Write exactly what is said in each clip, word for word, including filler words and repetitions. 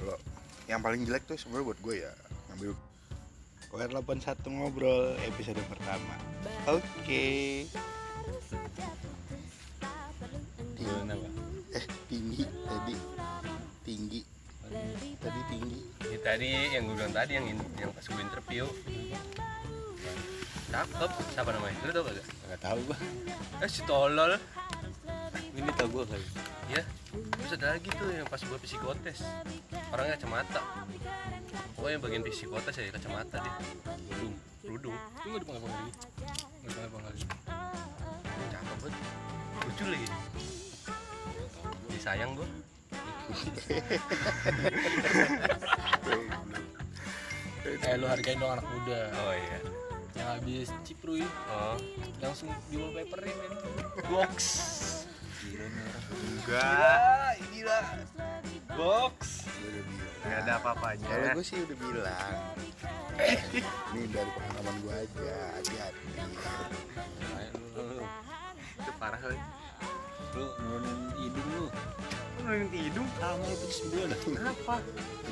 Kalau yang paling jelek tuh sebenarnya buat gue ya ngambil O R delapan satu ngobrol episode pertama. Oke. Okay. Gimana bang? Eh tinggi tadi tinggi tadi tinggi. Ya, tadi yang gue bilang tadi yang yang pas gue interview. Cakep, siapa namanya? Lu tau gak? Gak tau bang. Eh si tolol. Ini tau gue kali. Ya. Terus ada lagi tuh yang pas gue psikotes. Orangnya kacamata. Oh yang bagian psikotes ya kacamata deh. Ludung, ludung. Lu gak dipanggil lagi? Gak dipanggil lagi. Cakep banget. Lucu lagi. Disayang gue. Eh lu hargain dong anak muda. Oh iya. Yang habis ciprui. Oh. Langsung di-wallpaperin kan. Box. Gila merah. Enggak. Gila. Box. Gak ada apa-apanya. Kalau gue sih udah bilang. Ini dari pengalaman gue aja. Hati-hati. Itu parah lu. Lu nurunin hidung lu. Lu nurunin hidung? Sama lu putus dulu dah. Kenapa?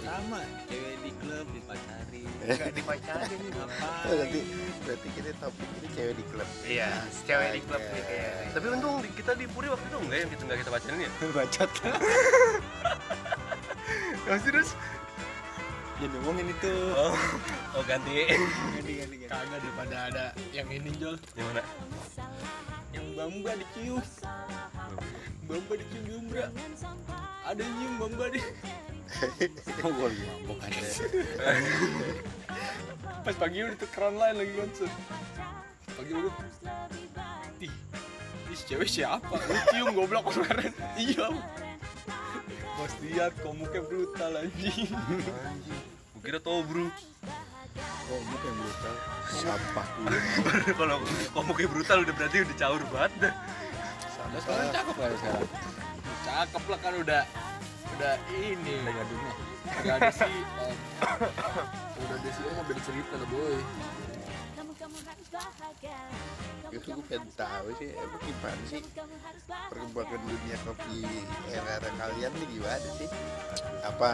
Sama. Cewek di klub dipacari. Enggak dipacari nih. Ngapain? Berarti, berarti kita topik ini cewek di klub. Iya. Cewek di klub gitu ya. Tapi untung kita di Puri waktu itu enggak yang kita enggak kita pacarin ya? Bacot. Gak serius? Ya ngomongin itu. Oh, oh ganti. Ganti, ganti, ganti. Kagak daripada ada yang ini Jol. Yang mana? Yang bamba dicium. Bamba dicium Jumbra. Ada yang nyium bamba deh. Oh gue lagi mabok aja. Pas pagi udah tukeran lain lagi konser. Pagi gue Tih, ini cewek siapa? Lu cium goblok kemarin. Iya Mas lihat kok mukanya brutal anjing. Anjing. Gua kira tau bro. Oh, mukanya brutal. Siapa dulu? Kalau kok mukanya brutal udah berarti udah caur banget dah. Sama sekarang cakep lah sekarang. Cakep lah kan udah udah ini. Udah gaduhnya. Enggak ada si om. Udah ada si om beda cerita lah boy. Itu gue pengen tahu sih, emang gimana sih perkembangan dunia kopi era-era kalian nih gimana sih? Apa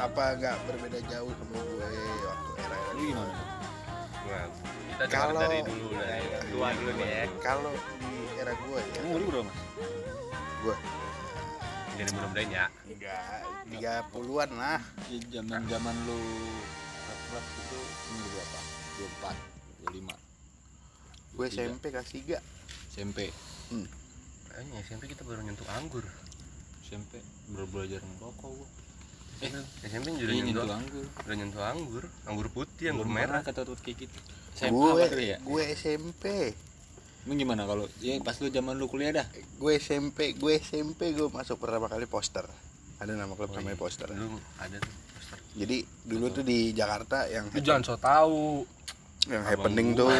apa nggak berbeda jauh sama gue waktu era-era ini? Nah, kita kalau dari dulu dari tua dulu nih, kalau di era gue ya. Umur berapa mas? Gue jadi muda-mudain ya? Enggak, tiga puluhan lah. Zaman-zaman lu rap-rap itu umur berapa? Dua empat, dua lima. Gue S M P kelas tiga. S M P. Hmm. Kayaknya S M P kita baru nyentuh anggur. S M P baru belajar ngerokok gua. Eh, S M P juga nyentuh anggur. Udah nyentuh anggur, anggur putih, anggur merah kata Tut Kiki. Gue ya? Gue S M P. Emang gimana kalau ya pas lu zaman lu kuliah dah? Gue S M P, gue S M P gue masuk pertama kali poster. Ada nama klub namanya poster. Dulu ada tuh poster. Jadi dulu tuh di Jakarta yang jangan so tau. Yang happening tuh.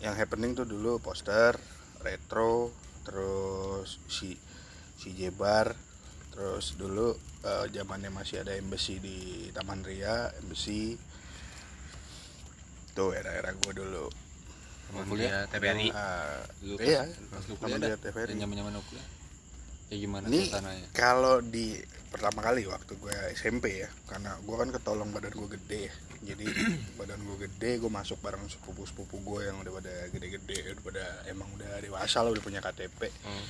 Yang happening tuh dulu poster, retro, terus si si Jebar, terus dulu uh, zamannya masih ada embassy di Taman Ria, embassy. Tuh era-era gue dulu. Taman Ria T V R I. Iya, Taman Ria T V R I. Nyaman-nyaman kuliah. Ya gimana ceritanya? Kalau di pertama kali waktu gue S M P ya, karena gue kan ketolong badan gue gede. Jadi badan gue gede, gue masuk bareng sepupu-sepupu gue yang udah pada gede-gede, udah pada emang udah dewasa lah, udah punya K T P. Hmm.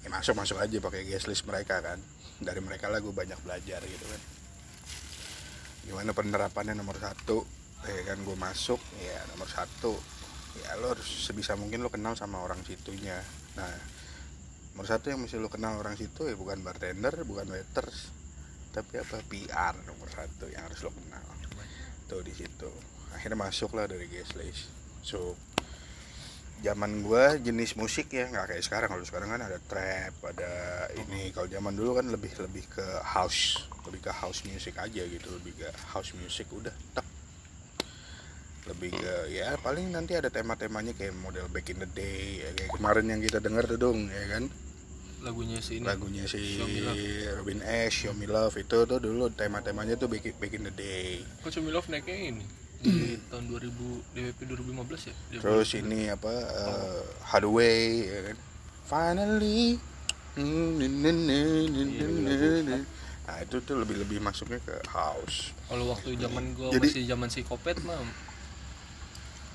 Ya masuk-masuk aja pakai guest list mereka kan. Dari mereka lah gue banyak belajar gitu kan. Gimana penerapannya nomor satu, ya kan gue masuk, ya nomor satu, ya lo harus sebisa mungkin lo kenal sama orang situnya. Nah. Nomor satu yang mesti lo kenal orang situ ya bukan bartender, bukan waiters, tapi apa P R nomor satu yang harus lo kenal. Tuh di situ. Akhirnya masuklah dari guest list. So, zaman gua jenis musik ya nggak kayak sekarang. Kalau sekarang kan ada trap, ada ini. Kalau zaman dulu kan lebih lebih ke house, lebih ke house music aja gitu, lebih ke house music udah. Tep. Lebih ke ya paling nanti ada tema-temanya kayak model Back in the Day ya, kayak kemarin yang kita dengar tuh dong ya kan lagunya si ini lagunya si Robin Ash Show Me Love itu tuh dulu tema-temanya tuh Back in, Back in the Day. Kok Show Me Love naiknya ini di tahun dua ribu D W P dua ribu lima belas ya. D W P terus dua ribu lima belas. Ini apa uh, Hardaway ya kan finally. Nah itu tuh lebih-lebih masuknya ke house. Kalau waktu zaman gue masih zaman psikopat mah.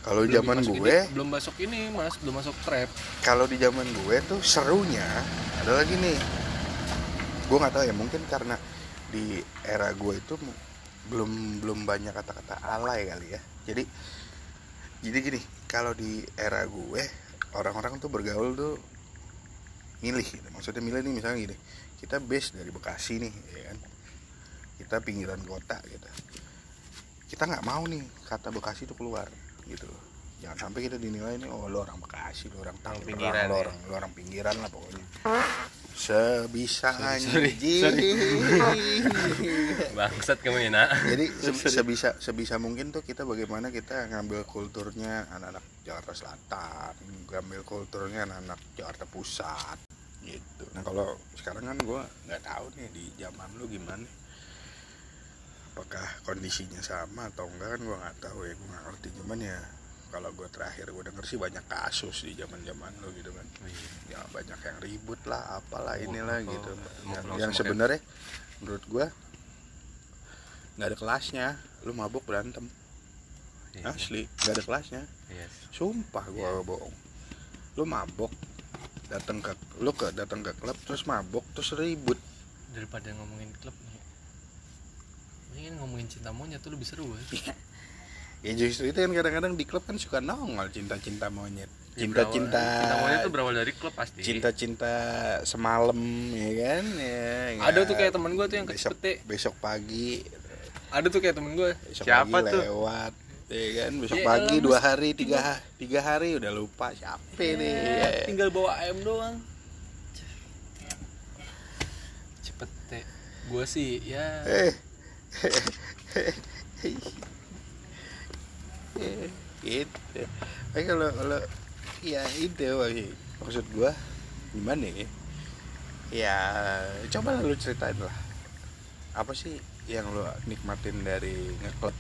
Kalau zaman gue ini, belum masuk ini mas, belum masuk trap. Kalau di zaman gue tuh serunya ada lagi nih. Gue nggak tahu ya, mungkin karena di era gue itu belum belum banyak kata-kata alay kali ya. Jadi jadi gini, kalau di era gue orang-orang tuh bergaul tuh milih gitu. Maksudnya milih nih misalnya gini, kita base dari Bekasi nih ya kan, kita pinggiran kota gitu, kita nggak mau nih kata Bekasi itu keluar gitu loh. Jangan sampai kita dinilai nih, oh lo orang Bekasi, lo orang Tangerang, pinggiran, lo, ya? orang, lo orang pinggiran lah pokoknya. Sebisa anjing bangsat kamu ya nak. Jadi se- sebisa sebisa mungkin tuh kita bagaimana kita ngambil kulturnya anak-anak Jakarta Selatan, ngambil kulturnya anak-anak Jakarta Pusat gitu. Nah kalau sekarang kan gue nggak tahu nih di zaman lu gimana, apakah kondisinya sama atau enggak kan gue nggak tahu ya, gue nggak ngerti. Cuman ya kalau gue terakhir gue denger sih banyak kasus di zaman zaman lu gitu kan, ya banyak yang ribut lah, apalah inilah oh, gitu yang, yang sebenarnya menurut gue nggak ada kelasnya. Lu mabuk berantem yeah. Asli nggak ada kelasnya yes. Sumpah gue yeah. bohong. Lu mabuk datang ke lu ke datang ke klub terus mabok terus ribut. Daripada ngomongin klub nih, mendingan ngomongin cinta monyet tuh lebih seru ya. Ya justru itu kan kadang-kadang di klub kan suka nongol cinta-cinta monyet. Cinta-cinta ya, cinta monyet tuh berawal dari klub pasti. Cinta-cinta semalam ya kan ya. Ada tuh kayak teman gue tuh yang besok, kecipete. Besok pagi. Ada tuh kayak teman gue. Siapa tuh? Lewat. Ya kan besok ya, pagi dua hari tiga tiga hari udah lupa siapa ya, nih ya. Tinggal bawa ayam doang cepet deh. Gue sih ya gitu tapi kalau kalau ya itu maksud gue gimana ya, ya coba lu ceritain lah apa sih yang lu nikmatin dari ngeklub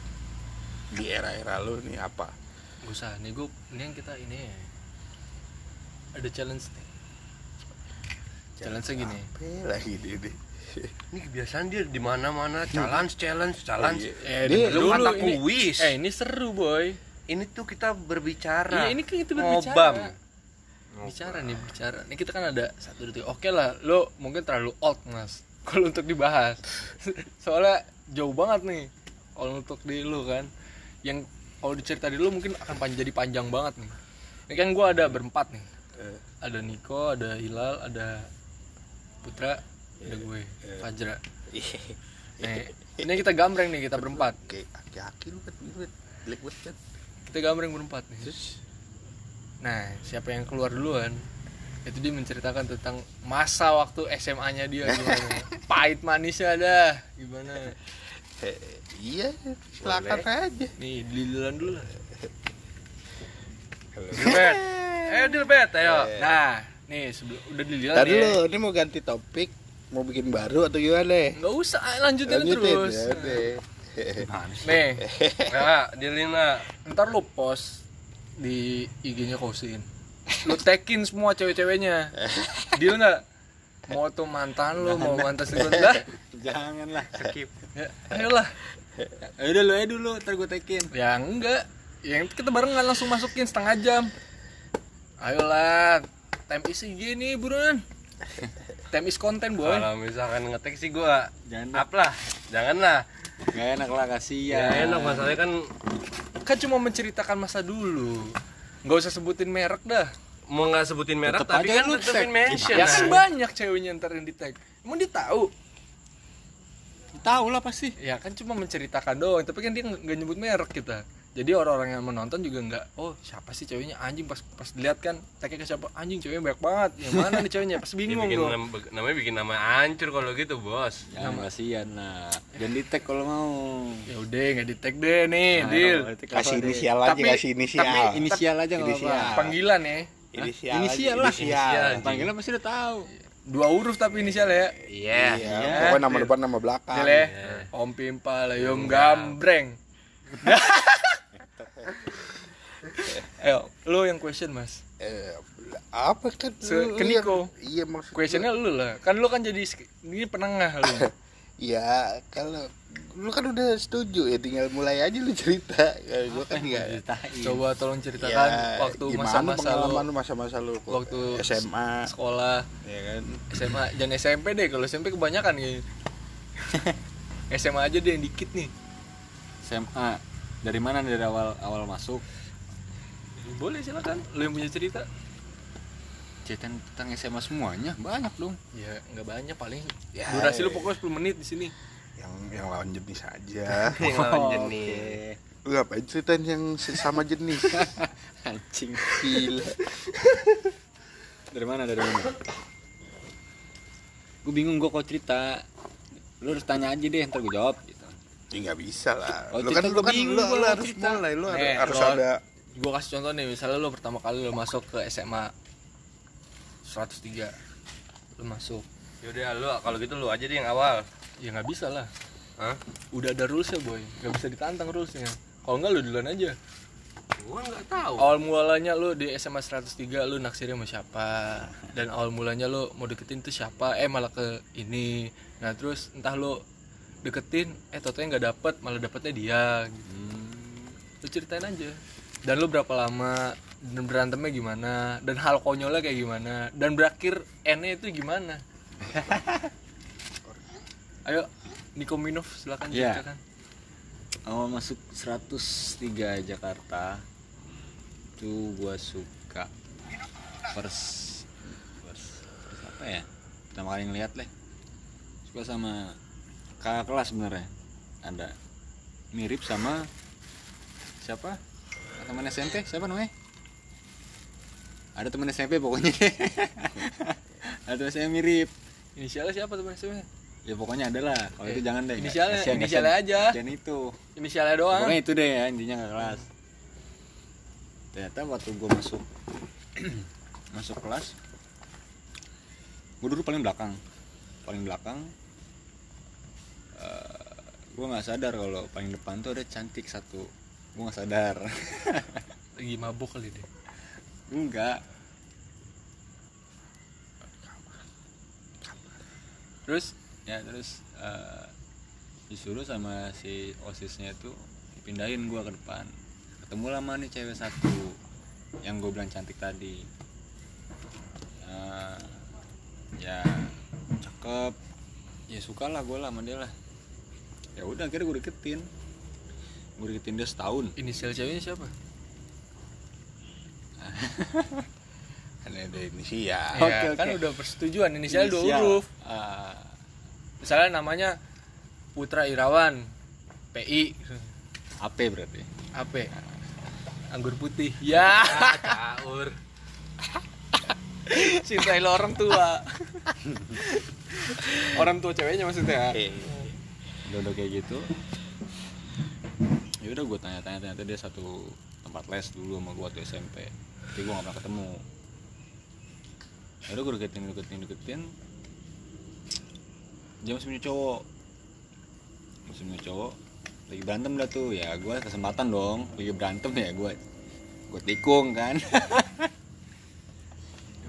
di era-era lo nih apa? Gak usah, nih gue, ini yang kita ini ya. Ada challenge nih. Challenge-nya gini. Lagi ini. Ini kebiasaan dia di mana-mana challenge, challenge, challenge. Oh, iya. Eh, dia dulu kata kuis. Eh, ini seru, boy. Ini tuh kita berbicara. Iya, ini kan kita berbicara. Bicara nih, bicara. Nih kita kan ada satu detik. Oke lah, lo mungkin terlalu old, Mas. Kalau untuk dibahas. Soalnya jauh banget nih. Kalau untuk di lo kan. Yang kalau dicerita di lu mungkin akan pan- jadi panjang banget nih. Ini kan gue ada berempat nih. Uh, ada Nico, ada Hilal, ada Putra, uh, ada gue, uh, Fajra. Uh, nih, ini kita gambreng nih, kita berempat. Oke, aki-aki lu bet, lek bet. Kita gambreng berempat nih. Terus nah, siapa yang keluar duluan? Itu dia menceritakan tentang masa waktu S M A-nya dia gimana. Pahit manisnya ada gimana. Eh, iya, silakan aja. Nih, dililan dulu lah. Dilbet. Ayo dilbet, ayo. Nah, nih sebelum udah dililan ya. Tadi lu, ini mau ganti topik, mau bikin baru atau gimana? Enggak usah, lanjutin, lanjutin terus. Ya, nah. Nih. Nah, dilina. Ntar lu post di I G-nya Kosin. Lu tagin semua cewek-ceweknya. Deal enggak? Mau tuh mantan lu, mau mantan sebentar. Janganlah, skip. Ya, ayolah. Ayo dulu, ayo dulu, ntar gue tekin. Ya enggak, yang kita barengan langsung masukin setengah jam. Ayolah, time is I G nih buruan. Time is konten boy. Kalau misalkan ngetek sih gue jangan up lah, janganlah. Gak enak lah, kasihan. Gak enak, masalahnya kan kan cuma menceritakan masa dulu. Gak usah sebutin merek dah. Mau nggak sebutin merek tetep tapi kan lu tetepin mention. Ya kan banyak ceweknya ntar yang di tag. Emang dia tahu? Tahu lah pasti. Ya kan cuma menceritakan doang. Tapi kan dia nggak nyebut merek kita. Jadi orang-orang yang menonton juga nggak. Oh siapa sih ceweknya anjing pas pas dilihat kan tagnya ke siapa anjing ceweknya banyak banget. Yang mana nih ceweknya? Pas bingung loh. Nam- namanya bikin nama hancur kalau gitu bos. Ya kasihan lah. Jangan di tag kalau mau. Ya udah nggak di tag deh nih. Nah, deal. Kasih inisial aja. Kasih inisial. Tapi inisial aja nggak apa-apa. Panggilan ya. Inisial, inisial lah, panggilan pasti udah tahu. Dua huruf tapi inisial ya. Iya. Iya. Pokoknya nama depan nama belakang. Iya. Om Pimpal, Om Gambreng. Ayo, lu yang question mas. Eh, apa kan? Ke Niko. Iya maksudnya. Questionnya lu lah. Kan lu kan jadi ini penengah lu. Ya kalau lu kan udah setuju ya tinggal mulai aja lu cerita. Ya, gua kan enggak. Coba tolong ceritakan ya, waktu masa-masa lu, masa-masa lu waktu S M A, sekolah, ya kan. S M A jangan S M P deh, kalau S M P kebanyakan gitu. S M A aja deh yang dikit nih. S M A dari mana dari awal awal masuk? Boleh silakan, lu yang punya cerita. Cerita tentang S M A semuanya banyak dong. Ya nggak banyak paling. Ya, durasi lu pokoknya sepuluh menit di sini. Yang yang lawan jenis aja. Yang lawan oh, jenis. Okay. Lu ngapain ceritain yang sama jenis? Anjing gila. Dari mana dari mana? Gue bingung gue kok cerita. Lu harus tanya aja deh, ntar gue jawab. Gitu. Ya nggak bisa lah. Oh, lu kan lu kan lu, lu harus cerita. Mulai lu eh, harus lo, ada. Gue kasih contoh nih, misalnya lu pertama kali lu masuk ke S M A seratus tiga lu masuk. Yaudah lu kalau gitu lu aja deh yang awal. Ya nggak bisa lah. Hah? Udah ada rulesnya boy, nggak bisa ditantang rulesnya. Kalau nggak lu duluan aja. Gua nggak tahu. Awal mulanya lu di S M A seratus tiga lu naksirnya sama siapa? Dan awal mulanya lu mau deketin tuh siapa? Eh malah ke ini. Nah terus entah lu deketin, eh totalnya nggak dapet, malah dapetnya dia. Gitu. Hmm. Lu ceritain aja. Dan lu berapa lama? Dan berantemnya gimana, dan hal konyolnya kayak gimana, dan berakhir N-nya itu gimana. Ayo, Nico Minov silakan yeah. ceritakan. Awal masuk seratus tiga Jakarta itu gua suka first, first, first apa ya? Pertama kali ngeliat leh. Suka sama kakak kelas sebenarnya. Ada mirip sama siapa? Teman S M P, siapa namanya? Ada teman S M P pokoknya. Ada teman mirip. Inisialnya siapa teman S M P? Ya pokoknya ada lah. Kalau eh, itu jangan deh. Inisialnya, kasian, inisialnya kasian, aja. Dan itu. Inisialnya doang. Pokoknya itu deh ya, intinya enggak kelas. Ternyata waktu gue masuk masuk kelas, gue dulu paling belakang. Paling belakang. Uh, gue enggak sadar kalau paling depan tuh ada cantik satu. Gue enggak sadar. Lagi mabuk kali deh. Enggak. Terus ya terus uh, disuruh sama si osisnya itu dipindahin gua ke depan. Ketemu lama nih cewek satu yang gua bilang cantik tadi. Uh, ya cakep. Ya sukalah gua lah sama dia lah. Ya udah akhirnya gua deketin. Gua deketin dia setahun. Inisial ceweknya siapa? Kan ada inisial ya, okay, okay. Kan udah persetujuan inisial, inisial. Dua huruf uh, misalnya namanya Putra Irawan P I A P berarti A P anggur putih ya caur cintai lo orang tua orang tua ceweknya maksudnya okay. Udah kayak gitu ya udah gue tanya-tanya ternyata dia satu tempat les dulu sama gue waktu S M P tapi gue gak pernah ketemu. Lalu gue deketin, deketin, deketin dia masih punya cowok masih punya cowok lagi berantem dah tuh, ya gue kesempatan dong lagi berantem ya gue gue tikung kan.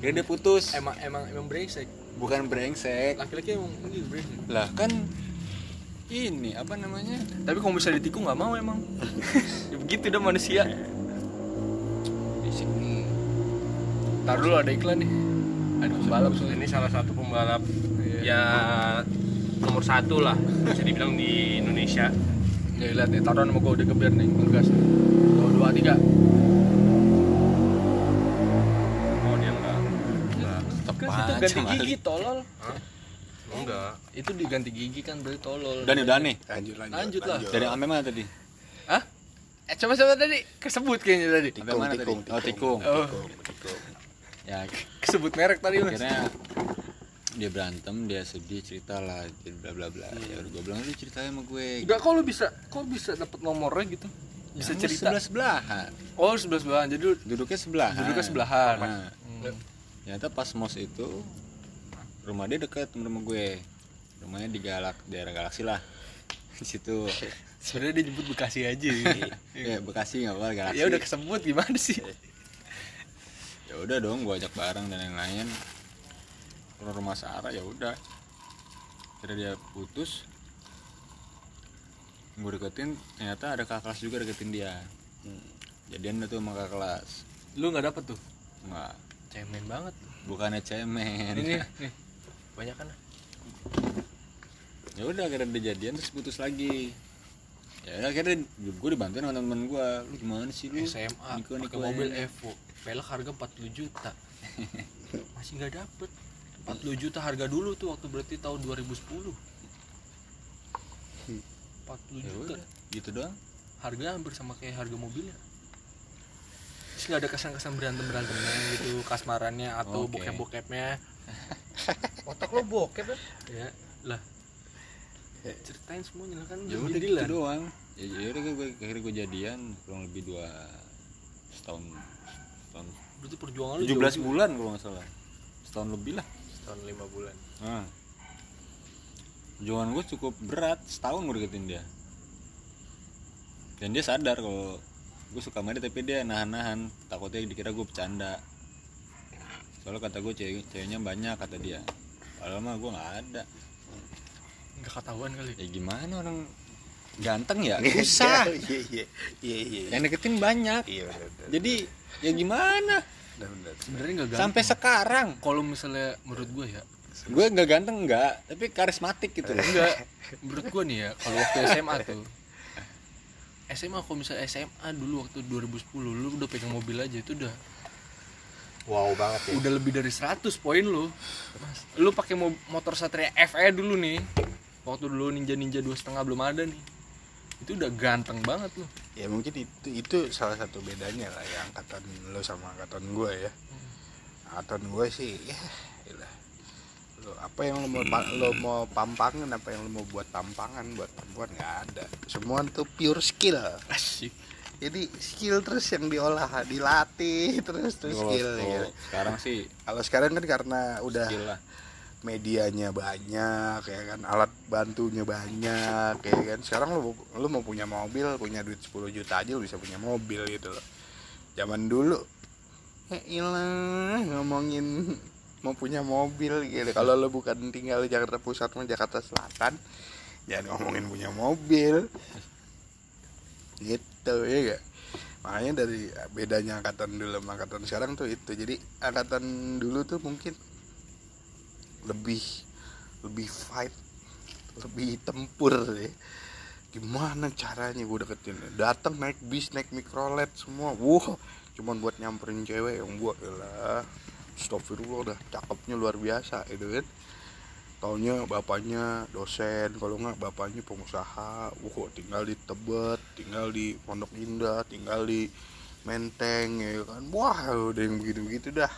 Kira dia putus. Emang emang emang brengsek? Bukan brengsek, laki-laki emang gitu brengsek lah kan ini apa namanya, tapi kalau bisa ditikung nggak mau emang. Ya begitu dah manusia. Bisik nih ntar dulu ada iklan nih, ada pembalap ini salah satu pembalap yeah. Ya nomor satu lah bisa dibilang di Indonesia ya. Lihat nih taruhan sama gue udah geber nih ngegas dua dua tiga. Oh dia enggak enggak kan situ ganti gigi tolol. Enggak, itu diganti gigi kan berarti tolol. Dan udah nih. Lanjut lanjut. Lanjut lah. Dari sampai mana tadi? Hah? Eh coba-coba tadi kesebut kayaknya tadi. Sampai mana tadi? Oh, tikung. Oh. Ya, kesebut merek tadi Mas. Akhirnya dia berantem, dia sedih, ceritalah bla bla bla. Ya udah gue bilang lu ceritanya sama gue. Enggak kok lu bisa, kok bisa dapat nomornya gitu? Bisa ya, cerita sebelah-sebelahan. Oh, sebelah-sebelahan. Jadi duduknya sebelahan. Duduknya sebelahan. Nah. Hmm. Ternyata pas mos itu rumah dia dekat sama rumah gue. Rumahnya di Galak, daerah Galaksi lah. Di situ. Sebenarnya dia jemput Bekasi aja. Ya Bekasi enggak apa-apa Galaksi. Ya udah kesebut gimana sih? Ya udah dong, gue ajak bareng dan lain-lain. Ke rumah Sarah ya udah. Akhirnya dia putus. gue deketin, ternyata ada kakak kelas juga deketin dia. Hmm. Jadian tuh sama kakak kelas. Lu nggak dapet tuh? Nggak. Cemen banget. Bukannya cemen. Ini nih, banyak kan? Ya udah akhirnya udah jadian terus putus lagi. Ya akhirnya gue dibantuin sama temen gue. Lu gimana sih lu? S M A pakai mobil Evo. Pelek harga empat puluh juta. Masih nggak dapet. empat puluh juta harga dulu tuh waktu berarti tahun dua ribu sepuluh. empat puluh juta. Ya gitu doang. Harga hampir sama kayak harga mobilnya. Terus nggak ada kesan-kesan berantem-berantemnya gitu, kasmarannya atau okay. bokep-bokepnya. Otak lo bokep kan? Ya lah. Ceritain semuanya kan. Ya udah gitu doang. Ya udah gue akhirnya gue jadian kurang lebih dua setahun. Setahun. Berarti perjuangan lu tujuh belas bulan kalau nggak salah. Setahun lebih lah. Setahun lima bulan. Nah. Perjuangan gue cukup berat, setahun gue deketin dia. Dan dia sadar kalau gue suka sama dia, tapi dia nahan-nahan, takutnya dikira gue bercanda. Soalnya kata gue cewek ceweknya banyak kata dia. Padahal mah gue nggak ada. Nggak ketahuan kali. Ya gimana orang ganteng ya? Susah. Iya iya iya iya. Yang deketin banyak. Iya. Jadi ya gimana? Sebenarnya nggak ganteng. Sampai sekarang. Kalau misalnya menurut gue ya. Gue nggak ganteng nggak, tapi karismatik gitu loh. Enggak. Menurut gue nih ya, kalau waktu S M A tuh. S M A kalau misalnya S M A dulu waktu dua ribu sepuluh lu udah pegang mobil aja itu udah wow banget ya. Udah lebih dari seratus poin lu. Mas, lu pakai motor Satria F E dulu nih. Waktu dulu Ninja-Ninja dua koma lima belum ada nih. Itu udah ganteng banget lu. Ya mungkin itu itu salah satu bedanya lah ya angkatan lu sama angkatan gua ya. Angkatan gua sih ya ilah. Lu apa yang lu mau lu mau pampangan, apa yang lu mau buat pampangan buat perempuan enggak ada. Semua tuh pure skill. Asik. Jadi skill terus yang diolah, dilatih terus terus skill ya. Sekarang sih kalau sekarang kan karena udah medianya banyak ya kan, alat bantunya banyak ya kan. Sekarang lu lu mau punya mobil, punya duit sepuluh juta aja lu bisa punya mobil gitu loh. Zaman dulu ya ilah ngomongin mau punya mobil gitu. Kalau lo bukan tinggal di Jakarta Pusat sama Jakarta Selatan, jangan ngomongin punya mobil. Gitu ya gak? Makanya dari bedanya angkatan dulu sama angkatan sekarang tuh itu. Jadi angkatan dulu tuh mungkin lebih lebih fight, lebih tempur ya. Gimana caranya gue deketin? Datang naik bis, naik mikrolet semua. Wow, cuman buat nyamperin cewek yang gua elah. Astagfirullah dah cakepnya luar biasa gitu kan. Taunya bapaknya dosen, kalau enggak bapaknya pengusaha. Wuh, tinggal di Tebet, tinggal di Pondok Indah, tinggal di Menteng ya kan. Wah, udah yang begitu-begitu dah.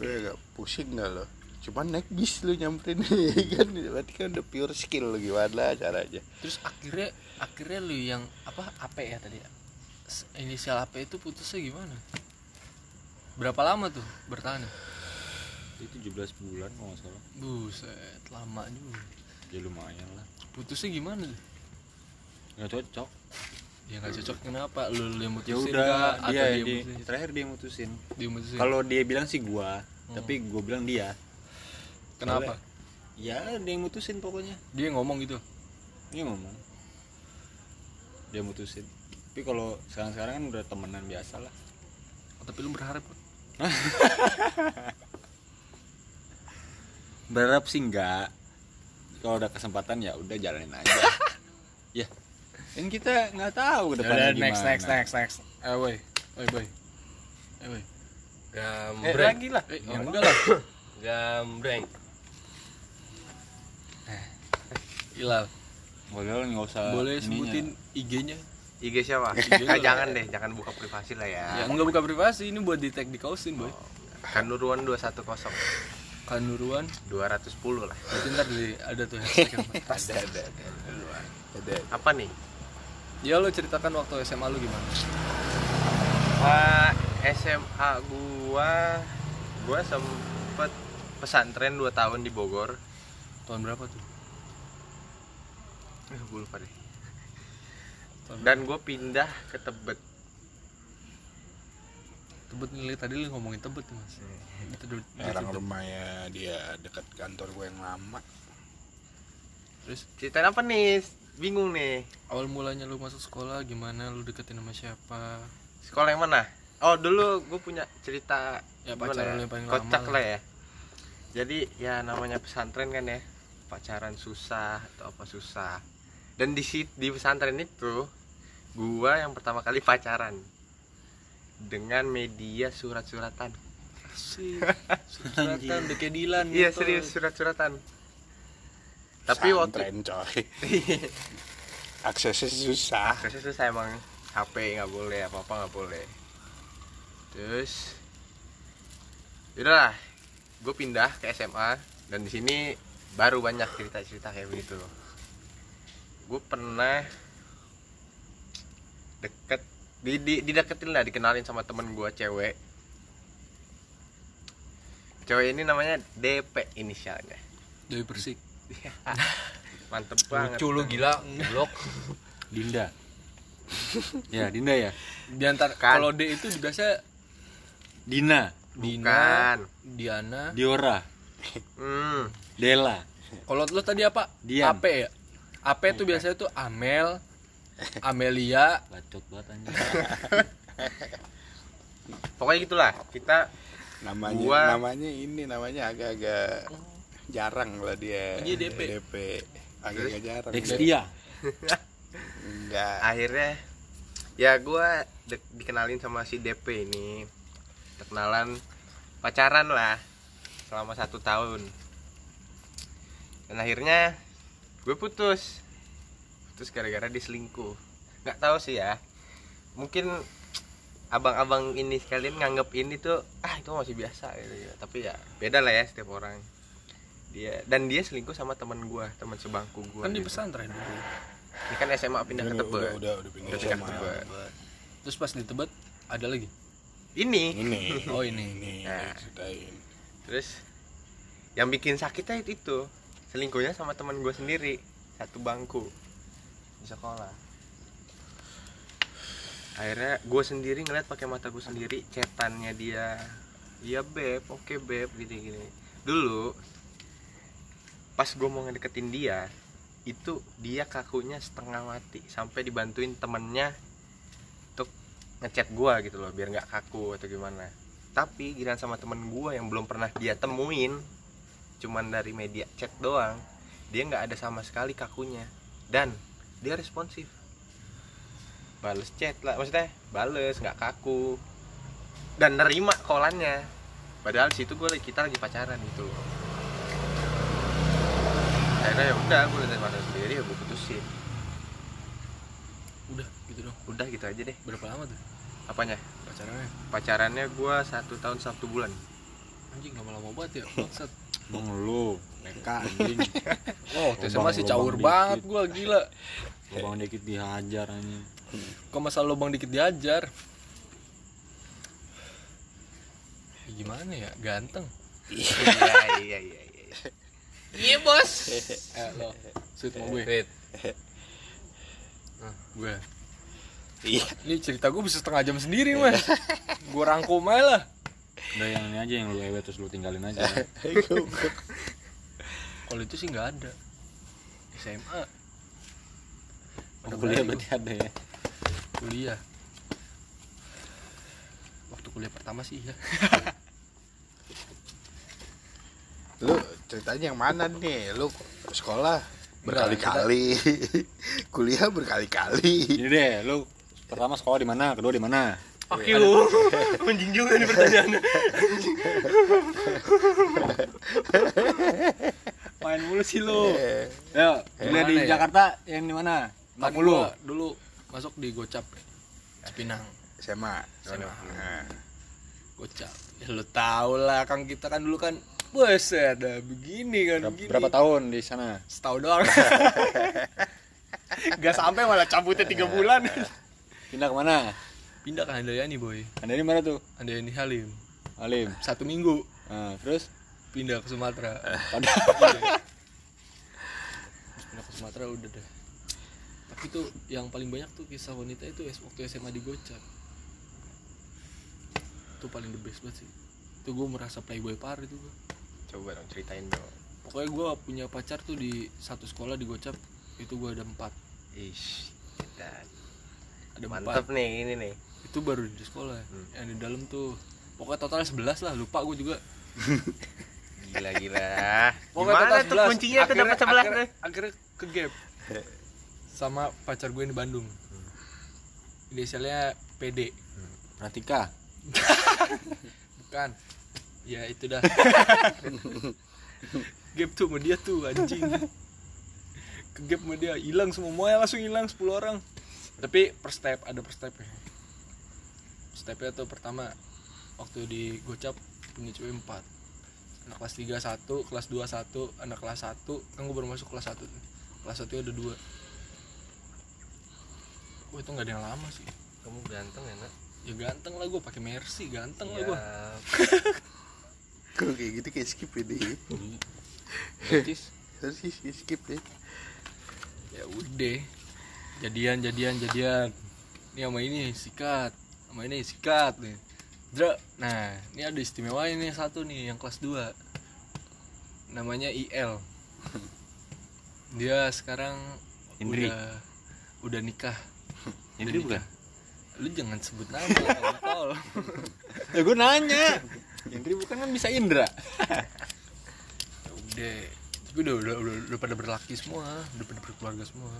Udah enggak pusing dah lo. Cuman naik bis lu nyamperin ya kan. Berarti kan udah pure skill lu gimana caranya. Terus akhirnya akhirnya lu yang apa A P ya tadi. Inisial A P itu putusnya gimana? Berapa lama tuh bertahan? Itu tujuh belas bulan kalau nggak salah. Buset, lama juga. Ya lumayan lah. Putusnya gimana tuh? Nggak cocok. Ya nggak cocok kenapa? Lu, lu yang mutusin nggak? Atau dia, dia di, mutusin? Terakhir dia mutusin. Dia mutusin. Kalau dia bilang sih gua, hmm. tapi gua bilang dia. Kenapa? Soalnya, ya dia yang mutusin pokoknya. Dia ngomong gitu? Dia ngomong. Dia mutusin. Tapi kalau sekarang-sekarang kan udah temenan biasa lah. Oh, tapi lu berharap? Berharap sih enggak. Kalau ada kesempatan ya udah jalanin aja. Ya. Kan kita enggak tahu ke depannya gimana. Next next next next. Eh woi, woi boy. Eh woi. Gambreng. Eh, lagi lah. Eh, oh, enggak lah. Gambreng. Hilal. Boleh enggak usah. Boleh sebutin I G-nya. I G siapa? I G jangan deh, jangan buka privasi lah ya. Ya enggak buka privasi, ini buat detect di kausin, boy. Oh, Kanuruan dua satu nol. Kanuruan dua satu nol lah. Nanti ntar di, ada tuh hashtag. Pasti ada. Ada. Apa nih? Ya lo ceritakan waktu S M A lu gimana? Uh, S M A gua gua sempet pesantren dua tahun di Bogor. Tahun berapa tuh? Eh, gue lupa deh. Dan gue pindah ke Tebet. Tebet nih tadi lu ngomongin Tebet mas. Orang rumahnya dia dekat kantor gue yang lama. Terus ceritain apa nih? Bingung nih. awal mulanya lu masuk sekolah gimana, lu deketin sama siapa? Sekolah yang mana? Oh dulu gue punya cerita ya, pacaran ya? Yang paling kocak lama lah ya. Jadi ya namanya pesantren kan ya, pacaran susah atau apa susah. Dan di di pesantren itu gue yang pertama kali pacaran dengan media surat-suratan. Asik. Surat-suratan udah kayak Dilan gitu. Iya serius surat-suratan. Tapi pesantren, waktu coy. Aksesnya susah. Aksesnya susah emang. H P nggak boleh, apa-apa nggak boleh. Terus yaudahlah, gue pindah ke S M A dan di sini baru banyak cerita-cerita kayak begitu loh. Gue pernah deket, di, di, dideketin lah, dikenalin sama temen gue cewek. Cewek ini namanya D P inisialnya. Dewi Persik. Mantep banget. Lucu lu gila, blok. Dinda. Ya Dinda ya. Di antar kan. Kalau D itu biasanya Dina, Dina, Diana, Diora, hmm. Dela. Kalau lo tadi apa? Dian. A P ya. A P itu biasanya tuh Amel, Amelia. Bacot banget anjir. Pokoknya gitulah kita. Namanya, gua... namanya ini namanya agak-agak jarang lah dia. Ini D P. D P. Agak-agak jarang. Dexia. Enggak. Akhirnya ya gue de- dikenalin sama si D P ini. Kenalan, pacaran lah selama satu tahun. Dan akhirnya gue putus. Putus gara-gara diselingkuh. Gak tahu sih ya. Mungkin abang-abang ini sekalian nganggep ini tuh ah itu masih biasa gitu, gitu. Tapi ya beda lah ya setiap orang. Dia dan dia selingkuh sama teman gue, teman sebangku gue. Kan di pesantren gitu. Ini kan S M A pindah udah, ke Tebet. Udah, udah, udah pindah ke Tebet. Terus pas di Tebet ada lagi. Ini. ini, oh ini, ini. Nah, terus yang bikin sakitnya itu selingkuhnya sama teman gue sendiri, satu bangku di sekolah. Akhirnya gue sendiri ngeliat pakai mata gue sendiri, cetannya dia, iya beb, oke beb, gini-gini. Dulu pas gue mau ngedeketin dia, itu dia kakunya setengah mati, sampai dibantuin temennya ngechat gue gitu loh biar nggak kaku atau gimana. Tapi giliran sama temen gue yang belum pernah dia temuin, cuman dari media chat doang, dia nggak ada sama sekali kakunya dan dia responsif, bales chat lah, maksudnya bales nggak kaku dan nerima callannya. Padahal situ gue kita lagi pacaran gitu loh. Akhirnya ya udah gue lihat mana sendiri ya gue putusin. Udah gitu dong. Udah gitu aja deh. Berapa lama tuh? Apanya? Pacarannya? Pacarannya gue satu tahun satu bulan. Anjing lama-lama banget ya. Maksud Bang lu neka anjing. Oh itu sama sih caur banget gue gila. Lubang dikit dihajar anjing. Kok masalah lubang dikit dihajar ya, gimana ya? Ganteng. Iya iya iya iya. Iya bos. Eh lo sweet mau gue. Sweet gue iya ini cerita gue bisa setengah jam sendiri mas. Gue rangkum aja lah udah yang ini aja yang lu ewe terus lu tinggalin aja. Kalau itu sih nggak ada S M A waktu kuliah berarti ada ya kuliah waktu kuliah pertama sih ya. Lu ceritanya yang mana nih? Lu sekolah berkali-kali, kuliah berkali-kali. Ini deh, lu pertama sekolah di mana, kedua di mana? Oke lu, anjing juga nih pertanyaannya. Main mulu sih lu. Ya, kuliah di Jakarta yang di mana? Emang mulu. Dulu masuk di Gocap, Cipinang. S M A. S M A. Gocap. Ya lu tau lah, kan kita kan dulu kan. Buset, ada begini kan. Berapa, begini. Berapa tahun di sana? Setahun doang. Gak sampai malah cabutnya tiga bulan. Pindah ke mana? Pindah ke Handayani, boy. Handayani mana tuh? Handayani Halim. Halim. Satu minggu. Nah, terus pindah ke Sumatera. Pindah. Pindah ke Sumatera udah deh. Tapi tuh yang paling banyak tuh kisah wanita itu waktu S M A di Gocap. Itu paling the best banget sih. Itu gue merasa playboy parah itu gue. Coba dong ceritain dong. Pokoknya gue punya pacar tuh di satu sekolah di Gocap. Itu gue ada empat. Ish. Dan ada mantap empat. Nih ini nih. Itu baru di sekolah. Hmm. Yang di dalam tuh pokoknya totalnya sebelas lah, lupa gue juga. Gila-gila. Pokoknya gimana total tuh sebelas. Kuncinya tuh dapat sebelas. Akhirnya, akhirnya ke gap sama pacar gue yang di Bandung. Hmm. Inisialnya P D. Hmm. Pratika. Bukan. Ya itu dah. Gap tuh sama dia tuh anjing. Ke gap sama dia hilang semua, semuanya langsung hilang sepuluh orang. Tapi per step, ada per stepnya. Stepnya tuh pertama waktu di gocap punya cewek empat. Anak kelas tiga satu, kelas dua satu, anak kelas satu. Kan gue baru masuk kelas satu. Kelas satu ada dua. Wah itu nggak ada yang lama sih. Kamu ganteng ya nak? Ya ganteng lah gue, pakai Mercy ganteng ya lah gue. Kalau kayak gitu kayak skip ya deh. Terus harus skip deh. Ya udah. Jadian jadian jadian. Ini sama ini sikat, sama ini sikat nih. Dra. Nah, ini ada istimewa ini satu nih yang kelas dua. Namanya I L. Dia sekarang Indri. udah udah nikah. Indri udah nikah. Bukan. Lu jangan sebut nama tol. Ya gue nanya. Indri bukan kan bisa Indra. Ya udah, tapi udah udah, udah udah pada berlaki semua, udah pada berkeluarga semua.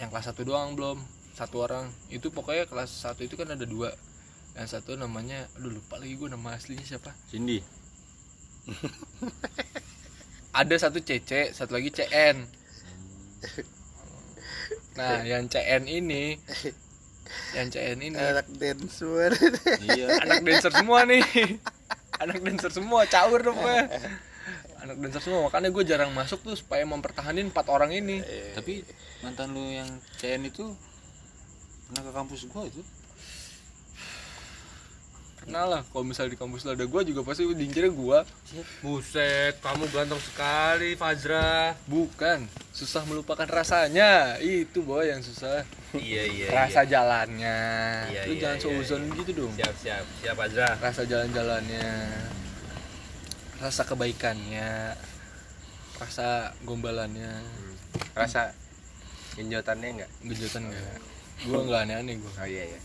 Yang kelas satu doang belum, satu orang. Itu pokoknya kelas satu itu kan ada dua. Yang satu namanya, aduh lupa lagi gue nama aslinya siapa? Cindy. Ada satu C C, satu lagi C N. Nah, yang C N ini, yang C N ini anak dancer. Iya, anak dancer semua nih. Anak dancer semua, caur dong gue. Anak dancer semua, makanya gue jarang masuk tuh supaya mempertahanin empat orang ini. Tapi mantan lu yang C N itu pernah ke kampus gue itu? Nah lah, kalau misalnya di kampus ada gue juga pasti diincernya gue. Buset, kamu ganteng sekali Fajra. Bukan, susah melupakan rasanya. Itu boy yang susah. Iya iya. Rasa iya. Jalannya. Iya, lu iya, jangan seuzon iya, iya. Gitu dong. Siap siap siap Fajra. Rasa jalan-jalannya, rasa kebaikannya, rasa gombalannya, hmm. Rasa genjotannya enggak? Genjotan enggak. Gue enggak aneh-aneh gue. Oh iya iya.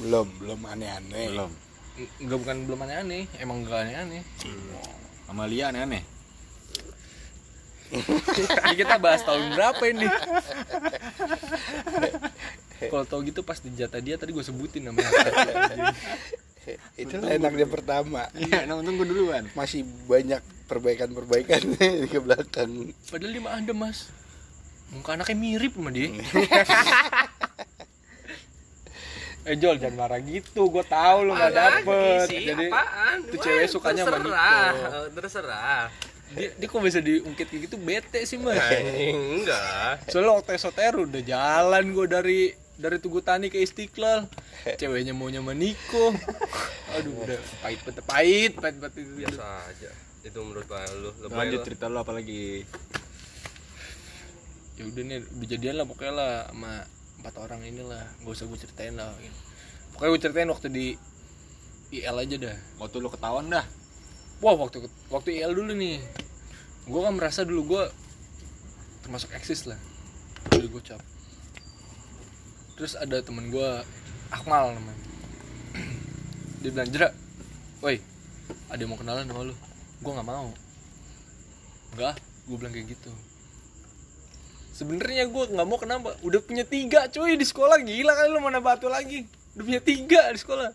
Belum belum aneh-aneh. Belum. Enggak, bukan belum aneh-aneh, emang enggak aneh-aneh. Hmm. Amalia aneh-aneh. Ini kita bahas tahun berapa ini? Kalau tau gitu pas dijata dia tadi gue sebutin namanya. Itu enaknya pertama. Iya, nah untung gue duluan. Masih banyak perbaikan-perbaikan ke belakang. Padahal dia mah ada, Mas. Muka anaknya mirip sama dia. Eh Jol, jangan marah gitu, gue tau lo gak dapet sih, jadi apaan? Itu cewek sukanya sama Niko. Terserah. Dia, dia kok bisa diungkit kayak gitu, bete sih Mas. Enggak. Soalnya waktu esoteru udah jalan gue dari dari Tugu Tani ke Istiqlal. Ceweknya maunya sama Niko. Aduh udah pahit pahit pahit pahit pahit itu. Biasa aja, itu menurut lo. Lanjut cerita lo apalagi. Ya udah nih, udah jadian lah pokoknya lah sama empat orang inilah, gak usah gue ceritain lah gitu. Pokoknya gue ceritain waktu di I L aja dah. Waktu lu ketahuan dah? Wah waktu waktu I L dulu nih. Gue kan merasa dulu gue termasuk eksis lah. Dulu gue cap. Terus ada temen gue, Akmal namanya. Dia bilang, Jera, woi ada yang mau kenalan sama lu. Gue gak mau. Enggak, gue bilang kayak gitu. Sebenarnya gue nggak mau, kenapa? Udah punya tiga cuy di sekolah, gila kali lu, mana batu lagi? Udah punya tiga di sekolah.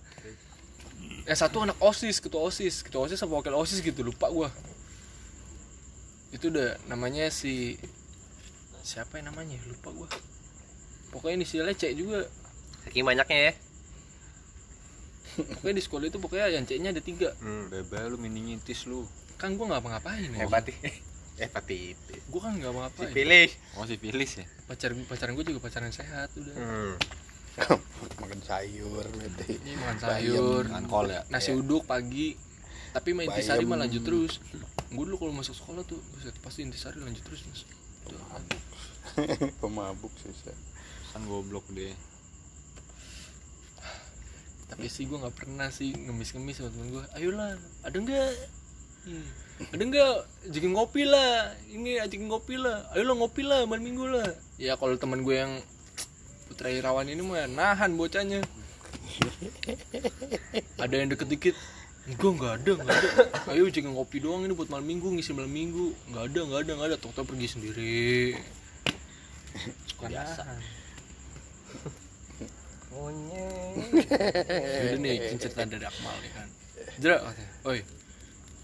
Eh satu anak osis, ketua osis, ketua osis sama wakil osis gitu, lupa gue. Itu udah namanya si siapa yang namanya? Lupa gue. Pokoknya inisialnya C juga. Saking banyaknya ya. Pokoknya di sekolah itu pokoknya yang C-nya ada tiga. Hmm, bebe lu meningitis lu. Kan gue nggak ngapa-ngapain. Hebat ya. Eh tapi gue kan nggak apa-apa. Si pilih, oh si pilih ya. Pacar pacaran gue juga pacaran sehat udah. Hmm. Makan sayur, berarti. Ini makan sayur, bayam, makan kol ya. Nasi ya. Uduk pagi. Tapi main intisari mah lanjut terus. Gue dulu kalau masuk sekolah tuh pasti intisari lanjut terus mas. Pemabuk, pemabuk susah. Kan goblok deh. Tapi sih gue nggak pernah sih ngemis-ngemis sama temen gue. Ayolah, ada nggak? Hmm. Ada enggak ajakin ngopi lah, ini ajakin ngopi lah, ayo lo ngopi lah malam minggu lah. Ya kalau teman gue yang Putra Irawan ini mah nahan bocahnya. Ada yang deket dikit, enggak enggak ada enggak ada. Ayo cek ngopi doang ini buat malam minggu, ngisi malam minggu. Enggak ada enggak ada enggak ada. Tok tok pergi sendiri. Suka biasa. Onye. Jadi nih cerita dari Akmal nih kan. Jera, oi,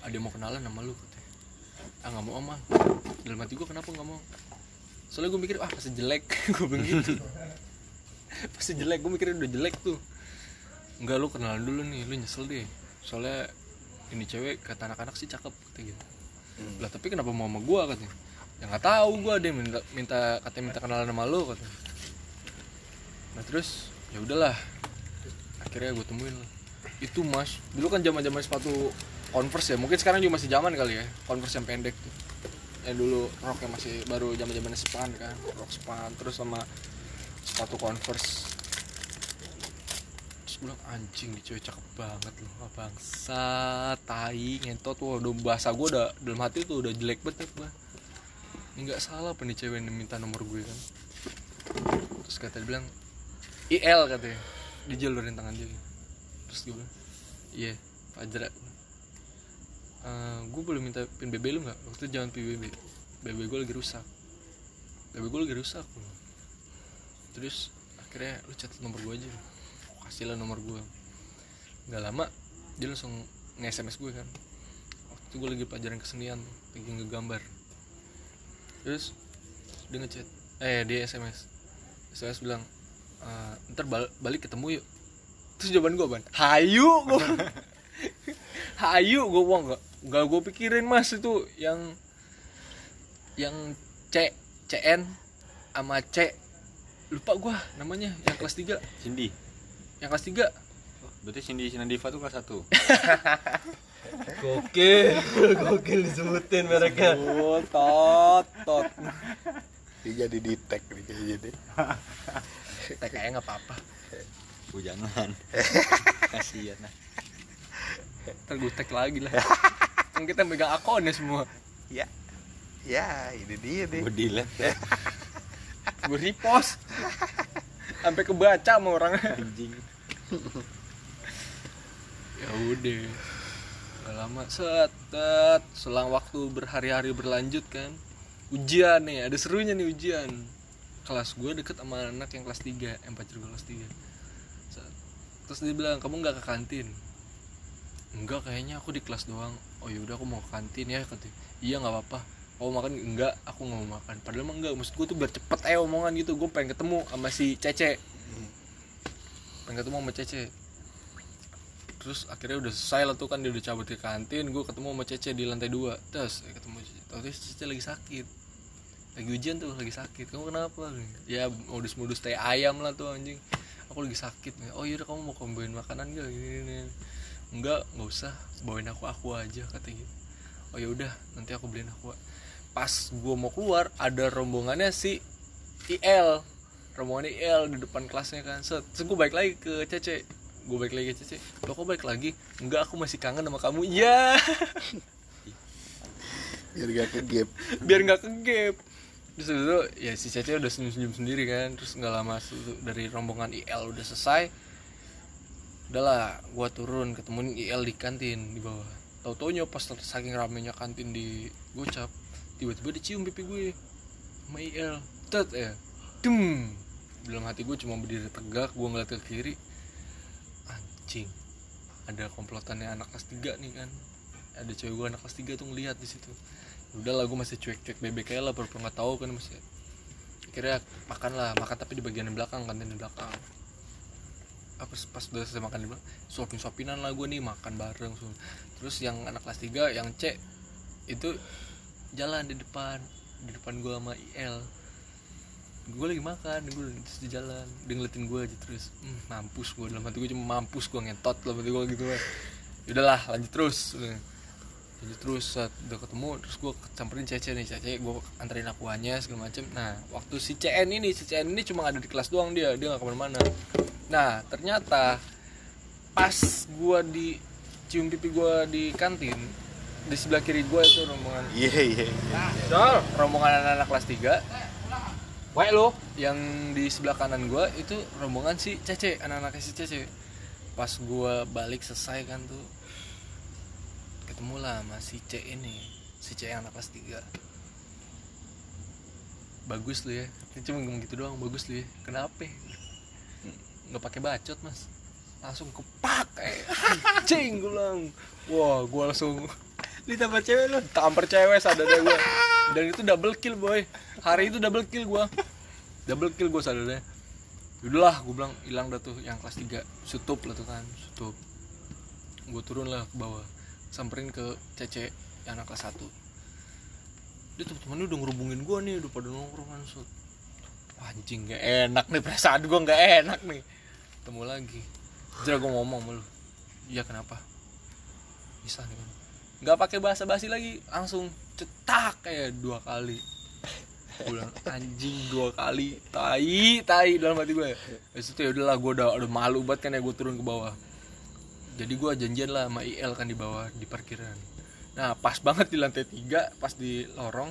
ada mau kenalan sama lu? Ah nggak mau ama, dalam hati gue kenapa nggak mau? Soalnya gue mikir ah pasti jelek, gue begitu. Pasti jelek, gue mikirnya udah jelek tuh. Enggak, lu kenalan dulu nih, lu nyesel deh. Soalnya ini cewek kata anak-anak sih cakep gitu. Hmm. Lah tapi kenapa mau sama gue katanya? Ya nggak tahu gue deh, minta minta katanya minta kenalan sama lu katanya. Nah terus ya udahlah, akhirnya gue temuin lah. Itu mas, dulu kan zaman-zaman sepatu Converse ya, mungkin sekarang juga masih zaman kali ya, Converse yang pendek tuh. Yang dulu rocknya masih baru zaman-zaman span kan, rock span terus sama sepatu Converse. Terus bilang anjing nih cewek cakep banget loh, bangsa, tai, ngentot, wah udah bahasa gue udah dalam hati tuh udah jelek banget gue. Ini nggak salah apa nih cewek yang minta nomor gue kan. Terus kata dia bilang I L katanya, dijelurin tangan dia. Terus gue bilang, iya, yeah, Fajra. Uh, gue boleh minta pin B B lu nggak? Waktu itu jangan pin B B, B B gue lagi rusak, B B gue lagi rusak bro. Terus akhirnya lu catat nomor gue aja, oh, kasih lah nomor gue. Nggak lama dia langsung nge-S M S gue kan. Waktu itu gue lagi pelajaran kesenian, lagi ngegambar. Terus dia ngechat, eh dia S M S, S M S bilang uh, ntar bal- balik ketemu yuk. Terus jawaban gue ban, hayu gue. Hayu gue wong nggak nggak gue pikirin mas itu yang yang C CN sama C lupa gue namanya yang kelas tiga Cindy yang kelas tiga berarti Cindy Sinandiva tuh kelas satu. Gokil gokil disebutin mereka tot tot dia jadi di tag jadi jadi tag kayaknya nggak apa-apa hujanan kasian lah. Ntar gue tag lagi lah. Kan kita megang akunnya semua. Ya. Ya, ini dia deh. Gue delete. Gue repost. Sampai kebaca sama orang anjing. Ya udah. Enggak lama setet selang waktu berhari-hari berlanjut kan. Ujian nih, ada serunya nih ujian. Kelas gue deket sama anak yang kelas tiga, empat juga kelas tiga. Terus dia bilang, "Kamu enggak ke kantin?" Enggak kayaknya aku di kelas doang. Oh ya udah aku mau ke kantin ya kata. Iya enggak apa-apa. Oh makan enggak, aku enggak mau makan. Padahal mah enggak, maksud gue tuh biar cepet aja omongan gitu. Gue pengen ketemu sama si Cece. Pengen ketemu sama Cece. Terus akhirnya udah selesai lah tuh kan dia udah cabut ke kantin, gue ketemu sama Cece di lantai dua. Terus ketemu Cece. Tapi Cece lagi sakit. Lagi ujian tuh, lagi sakit. Kamu kenapa? Ya modus-modus teh ayam lah tuh anjing. Aku lagi sakit. Oh iya kamu mau komboin makanan enggak gini-gini. Enggak, enggak usah, bawain aku aku aja kata gitu. Oh ya udah, nanti aku beliin aku. Pas gue mau keluar, ada rombongannya si I L. Rombongan I L di depan kelasnya kan. Set, so, gue balik lagi ke Cece. Gue balik lagi ke Cece. Loh kok balik lagi? Enggak, aku masih kangen sama kamu. Iya. Biar enggak kegep. Biar enggak kegep. Terus itu ya si Cece udah senyum-senyum sendiri kan. Terus enggak lama dari rombongan I L udah selesai. Udahlah, gue turun ketemuin I L di kantin di bawah. Tau-taunya pas saking ramenya kantin di Gocap, tiba-tiba dicium pipi gue sama I L. Tet ya, dem. Dalam hati gue cuma berdiri tegak, gue ngeliat ke kiri. Anjing, ada komplotannya anak kelas tiga nih kan. Ada cewek gue anak kelas tiga tuh ngeliat di situ. Udahlah, gue masih cuek-cuek bebek aja lah, baru nggak tahu kan masih. Akhirnya makan lah, makan tapi di bagian belakang, kantin di belakang. Apa pas udah selesai makan di belakang suapin suapinan lah gue nih makan bareng suapin. Terus yang anak kelas tiga yang C itu jalan di depan di depan gue sama I L. Gue lagi makan gue terus di jalan dia ngeliatin gue aja terus. hmm, mampus gue dalam hati gue cuma mampus gue ngentot dalam hati gue gitu kan. Yaudahlah lanjut terus lanjut terus saat udah ketemu terus gue camperin Cece nih Cece gue anterin akuannya segala macem. Nah waktu si C N ini si C N ini cuma ada di kelas doang dia dia nggak kemana-mana. Nah ternyata pas gue di cium pipi gue di kantin di sebelah kiri gue itu rombongan, iya yeah, iya, yeah, yeah. nah, rombongan anak kelas tiga, Wae lo, yang di sebelah kanan gue itu rombongan si Cece, anak-anaknya si Cece. Pas gue balik selesai kan tuh, ketemu lah sama si C ini, si C yang anak kelas tiga. Bagus lu ya, cuma ngomong gitu doang, bagus lu ya. Kenapa? Nggak pakai bacot mas, langsung kepak kayak cing gue bilang. Wah, gue langsung ditambah cewek lu, tampar cewek sadarnya gue. Dan itu double kill boy, hari itu double kill gue, double kill gue sadarnya. Yaudahlah, gue bilang hilang dah tuh yang kelas tiga, sutup lah tuh kan, sutup. Gue turun lah ke bawah, samperin ke Cece yang anak kelas satu. Dia temen-temen udah ngerubungin gue nih, udah pada nongkrong kan. Anjing, gak enak nih, perasaan gue gak enak nih. Temu lagi, jadi gue ngomong sama lu. Iya kenapa? Bisa nih kan. Gak pakai bahasa basi lagi, langsung cetak kayak dua kali. Bulan anjing dua kali tai tai dalam hati gue. Habis itu ya udahlah gue udah udah malu banget kan ya, gue turun ke bawah. Jadi gue janjian lah sama I L kan di bawah di parkiran. Nah, pas banget di lantai tiga, pas di lorong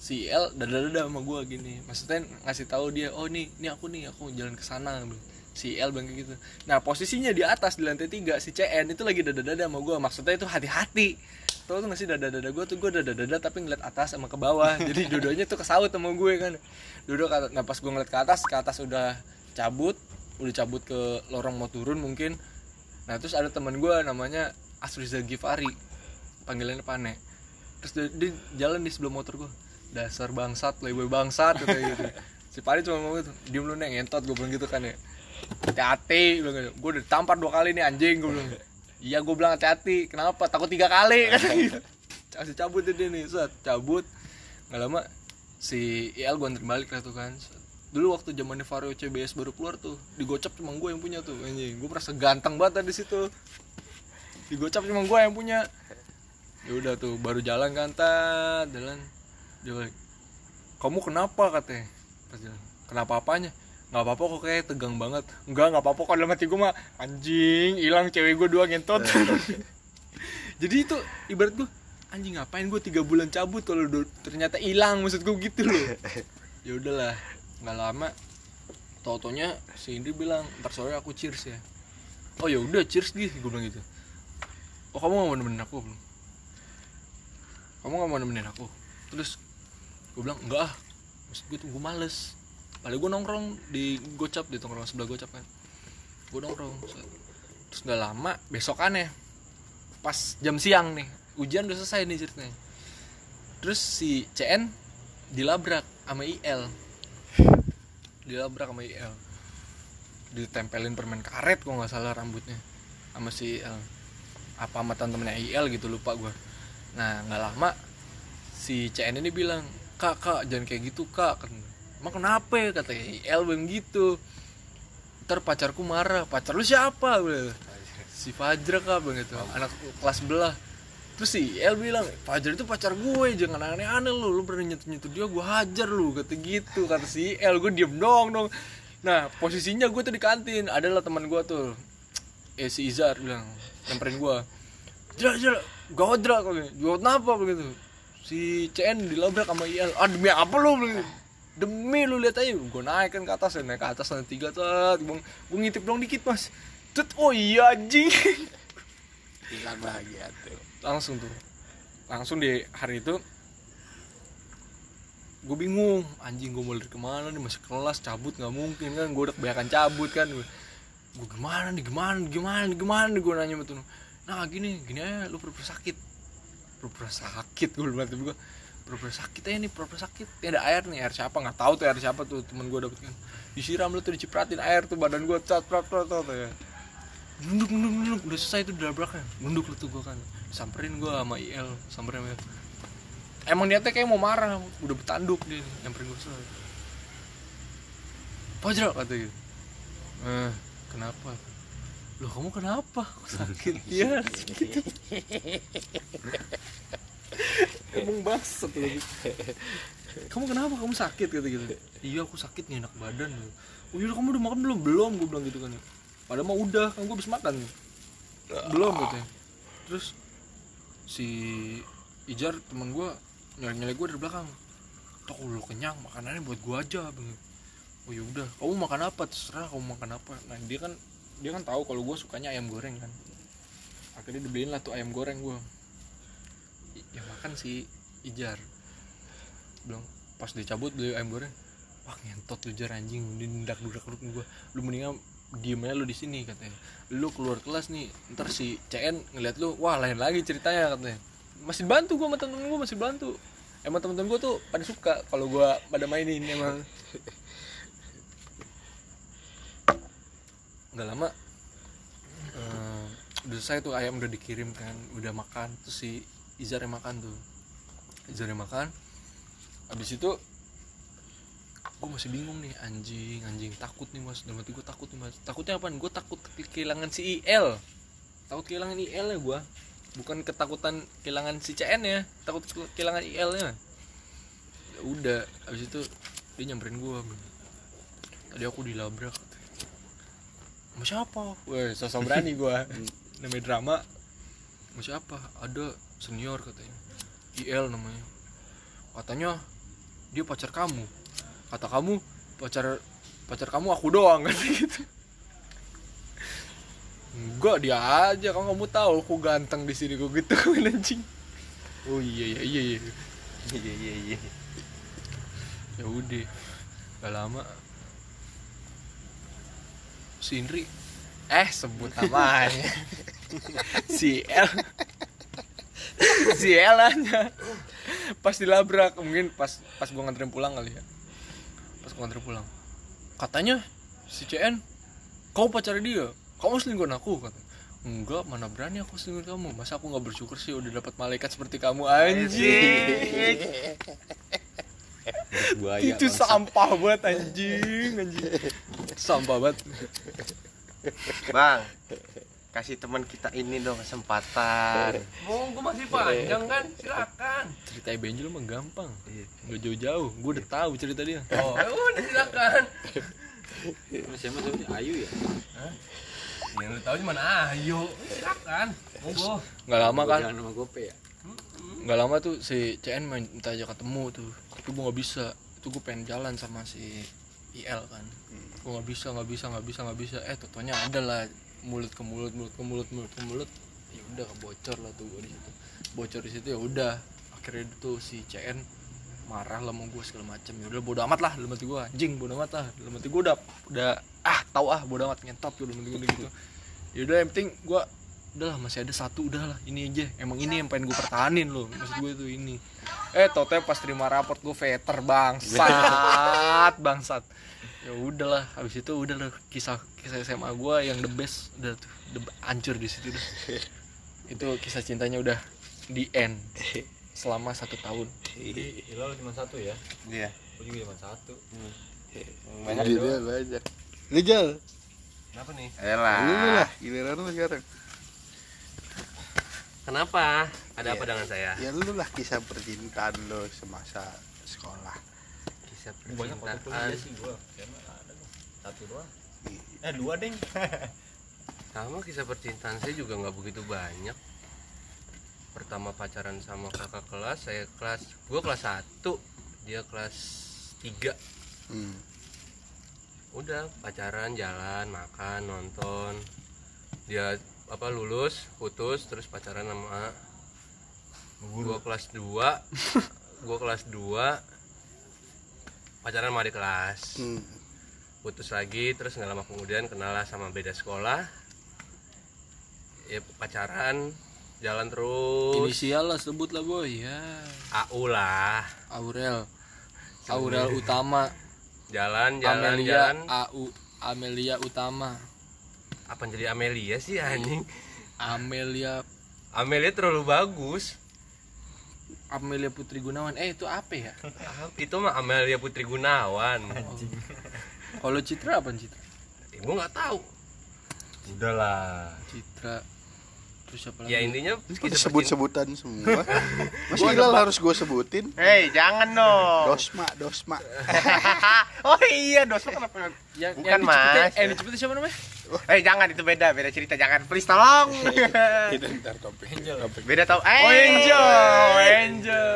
si I L dada-dada sama gue gini. Maksudnya ngasih tahu dia, "Oh, nih, nih aku nih, aku jalan ke sana." Si I L bilang kayak gitu. Nah, posisinya di atas di lantai tiga, si C N itu lagi dada-dada sama gue. Maksudnya itu hati-hati. Tau tuh ngasih dada-dada gue tuh, gue dada-dada tapi ngeliat atas sama ke bawah. Jadi dodonya tuh kesaut sama gue kan. Dodo, nah pas gue ngeliat ke atas, ke atas udah cabut. Udah cabut ke lorong mau turun mungkin. Nah terus ada teman gue namanya Asriza Gifari, panggilannya Pane. Terus dia, dia jalan di sebelum motor gue. Dasar bangsat, playboy bangsat kayak gitu. Si Pane cuma ngomong gitu, diem lu neng, entot gue bilang gitu kan ya. Hati-hati, gue udah tampar dua kali nih anjing gue bilang. Iya gue bilang hati-hati, kenapa? Takut tiga kali kasih cabut dia nih, set, cabut. Gak lama, si I L gue anterin balik lah tuh kan. Dulu waktu zamannya Vario C B S baru keluar tuh, digocap cuma gue yang punya tuh anjing. Gue merasa ganteng banget di situ. Digocap cuma gue yang punya. Ya udah tuh, baru jalan kan, tat, jalan. Dia balik, kamu kenapa katanya? Pas jalan, kenapa apanya? Nggak apa-apa kok, kayak tegang banget. Enggak, nggak apa-apa kok, dalam hati gue mah anjing, hilang cewek gue doang ngentot. Jadi itu ibarat gue anjing, ngapain gue tiga bulan cabut kalau do- ternyata hilang, maksud gue gitu loh. Ya udahlah, nggak lama tau-taunya si Indri bilang, "Ntar sore aku cheers ya." Oh ya udah, cheers gih, gue bilang gitu. Oh kamu nggak mau nemenin aku? Belum, kamu nggak mau nemenin aku? Terus gue bilang enggak ah, maksud gue tuh gue males. Padahal gue nongkrong di gocap, di tongkrong sebelah gocap kan. Gue nongkrong. Terus gak lama, besokannya pas jam siang nih, ujian udah selesai nih ceritanya. Terus si C N dilabrak sama I L. Dilabrak sama I L, ditempelin permen karet kalau gak salah rambutnya sama si I L, apa sama temen-temennya I L gitu, lupa gue. Nah gak lama si C N ini bilang, "Kak, kak, jangan kayak gitu kak." Emang kenapa ya? Katanya I L bilang gitu. "Ntar pacarku marah." "Pacar lu siapa?" "Si Fajr kak," bilang gitu, anak kelas sebelah. Terus si I L bilang, "Fajr itu pacar gue, jangan aneh-aneh lu. Lu berani nyentuh-nyentuh dia, gue hajar lu." Kata gitu, kata si I L. Gue diem dong dong. Nah posisinya gue tuh di kantin, adalah teman gue tuh Eh si Izar bilang, temperin gue, "Jel, jel, gawat jel." "Gawat kenapa?" Begitu. Si C N dilabrak sama I L. "Ah demi apa lu?" Begitu. "Demi lu, lihat aja." Gue naik kan ke atas ya, naik ke atas lantai tiga tuh. Gue ngintip dong dikit mas. Cet, oh iya anjing. Hilang bahagia tuh. Langsung tuh. Langsung di hari itu gue bingung, anjing gue mau lari kemana nih, masih kelas, cabut gak mungkin kan. Gue udah kebanyakan cabut kan. Gue gimana nih, gimana nih, gimana nih, gimana nih. Gue nanya sama tuh, "Nah gini, gini aja, lu pura-pura sakit." Pura-pura sakit, gue bilang tiba gue pura-pura sakit aja nih, pura-pura sakit. Ini ada air nih, air siapa, gak tahu tuh air siapa tuh, temen gue dapet kan. Disiram lu tuh, dicipratin air tuh, badan gue cat, prat, prat, prat, ya. Nunduk, nunduk, nunduk, udah selesai tuh dilabraknya. Nunduk lu tuh gue kan, samperin gue sama I L, samperin sama I L. Emang niatnya kayak mau marah, udah bertanduk dia, nyamperin gue selesai. "Pajra," kata gitu. "Eh, kenapa?" "Loh kamu kenapa?" "Sakit." "Iya, sakit." Emang bangsat lu. "Kamu kenapa? Kamu sakit?" Kata gitu. "Iya aku sakit nih, enak badan." "Oh iya, kamu udah makan belum?" "Belum," gue bilang gitu kan. Padahal mah udah, kan gue habis makan. "Belum," katanya. Terus si Ijar teman gue nyelek-nyelek gue dari belakang. atau kalau lo kenyang makanannya buat gue aja bener. Oh yaudah, kamu makan apa terserah, kamu makan apa. Nah dia kan dia kan tahu kalau gue sukanya ayam goreng kan, akhirnya dibeliin lah tuh ayam goreng gue. Ya makan si Ijar bilang pas dicabut beli ayam goreng, wah ngentot lu Jar anjing, dindak dudak lu gue, lu mendingan diem aja lu di sini katanya, lu keluar kelas nih ntar si C N ngeliat lu, wah lain lagi ceritanya katanya. Masih bantu gue sama temen-temen gue, masih bantu. Emang temen-temen gue tuh pada suka kalau gue pada mainin emang. Nggak lama uh, udah selesai tuh ayam udah dikirim kan, udah makan. Terus si Izar yang makan tuh, Izar yang makan. Abis itu gue masih bingung nih, anjing anjing takut nih mas, dalam hati gue takut nih mas. Takutnya apaan? Gue takut kehilangan si I L, takut kehilangan I L ya gue. Bukan ketakutan kehilangan si C N ya, takut kehilangan I L-nya. Ya udah, abis itu dia nyamperin gua. Tadi aku dilabrak. Sama siapa? Weh, sosok berani gua. Namanya drama. Sama siapa? Ada senior katanya. I L namanya. Katanya dia pacar kamu. Kata kamu pacar pacar kamu aku doang kan gitu. Enggak, dia aja kan kamu tahu aku ganteng di sini, gue gitu kan anjing. Oh iya iya iya. Iya iya iya. Ya udah. Enggak lama si Indri eh sebut namanya. Si El. Si Elanya. Pas dilabrak, mungkin pas pas gua nganterin pulang kali ya. Pas gua nganterin pulang. Katanya si C N kau pacar dia. Kamu selingkuhin aku kata. Enggak, mana berani aku selingkuhin kamu. Masa aku enggak bersyukur sih udah dapat malaikat seperti kamu anjing. Buaya, itu bangsa. Sampah banget anjing, anjing. Sampah banget. Bang, kasih teman kita ini dong kesempatan. Monggo masih panjang kan? Silakan. Ceritanya Benjol mah gampang. Enggak jauh-jauh, gua udah tahu cerita dia. Oh, ya udah silakan. Siapa tuh? Ayu ya? Hah? Yang lu tahu cuma Ayu. Silakan. Monggo. Enggak lama kan? Jangan nama Gope ya. Enggak lama tuh si C N minta aja ketemu tuh. Tapi gua enggak bisa. Itu gua pengen jalan sama si I L kan. Gua enggak bisa, enggak bisa, enggak bisa, enggak bisa. Eh, totonya ada lah mulut ke mulut, mulut ke mulut, mulut ke mulut. Ya udah kebocor lah tuh gua di situ. Bocor di situ ya udah. Akhirnya tuh si C N marah lah sama gue segala macam. Ya udah bodo amat lah dalam hati gue. Anjing bodo amat lah dalam hati gue udah udah ah tahu ah bodo amat ngentot gitu dalam hati gue gitu. Ya udah yang penting gue udahlah masih ada satu udahlah ini aja. Emang ini yang pengen gue pertahanin loh. Maksud gue tuh ini. Eh totalnya pas terima raport gue veter bangsat bangsat. Ya udahlah habis itu udahlah kisah kisah S M A gue yang the best udah tuh hancur di situ udah. Itu kisah cintanya udah di end. Selama satu tahun. Hilal cuma satu ya? Iya. Aku juga cuma satu. Hmm. Banyak dia banyak. Ngejal. Kenapa nih? Elah. Elah. Giliran lu sekarang. Kenapa? Ada ya. Apa dengan saya? Ya lu lah kisah percintaan lu semasa sekolah. Kisah percintaan. Banyak waktu kuliah sih gua. Karena ada tuh. Satu doang. Eh dua deng. Sama kisah percintaan saya juga nggak begitu banyak. Pertama pacaran sama kakak kelas, saya kelas, gue kelas satu, dia kelas tiga. Hmm. Udah pacaran, jalan, makan, nonton. Dia apa lulus, putus, terus pacaran sama gue kelas dua, gue kelas dua, pacaran sama adik kelas. Hmm. Putus lagi, terus nggak lama kemudian kenal sama beda sekolah. Ya pacaran. Jalan terus. Inisial lah sebut lah boy ya. A U lah. Aurel. Aurel Utama. Jalan jalan Amelia, jalan. A U Amalia Utama. Apa jadi Amelia sih anjing? Amalia. Amelia terlalu bagus. Amalia Putri Gunawan. Eh itu apa ya? Itu mah Amalia Putri Gunawan. Anjing. Kalau Citra apa Citra? Eh, gua nggak tahu. Udahlah. Citra. Ya intinya disebut-sebutan semua. Masih Hilal harus gue sebutin. Hei jangan dong. Dosma, Dosma. Oh iya Dosma kenapa? Bukan mas. Eh dicepetin siapa namanya? Eh jangan, itu beda, beda cerita, jangan please tolong. Itu ntar topik. Beda topik. Oh Angel, Angel.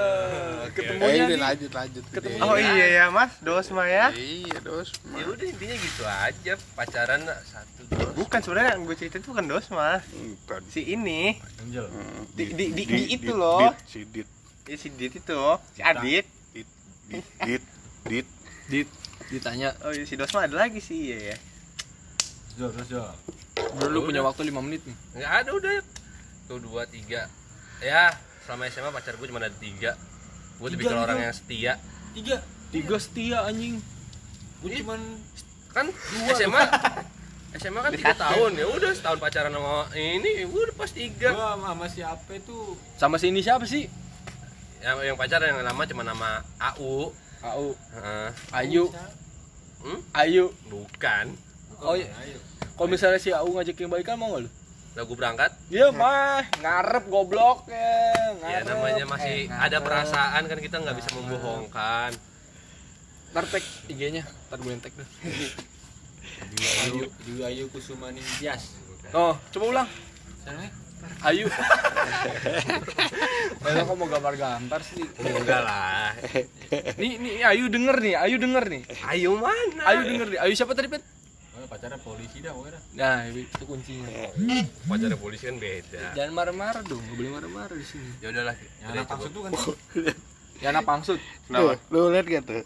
Ketemunya nih. Lanjut, lanjut. Oh iya ya Mas, dosma ya. Iya dosma. Ya udah intinya gitu aja, pacaran satu dos. Bukan, sebenarnya yang gue cerita itu bukan dosma. Bukan. Si ini. Angel. Di di di itu loh. Si Dit. Si Dit itu, si Adit. Dit, Dit, Dit, Dit. Ditanya, oh iya, si dosma ada lagi sih, iya ya. Jol, jol. Dulu punya waktu lima menit nih. Enggak ada udah. Tuh dua tiga. Ya, selama S M A pacar gue cuma ada tiga. Gue tipe orang yang setia. Tiga. Tiga setia anjing. Gue cuman kan S M A. S M A kan tiga tahun. Ya udah setahun pacaran sama ini, gue udah pas tiga. Gua sama siapa tuh? Sama si ini siapa sih? Yang yang pacaran yang lama cuma nama A U. A U. Heeh. Ayu. Hmm? Ayu. Bukan. Oh iya. Kalau misalnya si A U ngajakin baikan mau enggak lu? Lah gua berangkat. Iya, mah. Ngarep goblok ya. Ngarep. Ya namanya masih eh, ada perasaan kan, kita enggak bisa membohongkan. Entar tag I G-nya, entar gue tag dah. Dwi Ayu Kusumaningtyas. Oh, coba ulang. Ayu. Padahal kok mau gambar-gambar sih. Enggak lah. Nih, nih Ayu denger nih, Ayu denger nih. Ayu mana? Ayu denger nih. Ayu siapa tadi, Pet? Pacarnya polisi dah pokoknya. Nah, itu kuncinya. Pacarnya polisi kan beda. Jangan marah-marah dong, enggak boleh marah-marah di sini. Ya udahlah. Yang anak pangsut tuh kan. Yang anak pangsut. Kenapa? Lu lihat enggak tuh?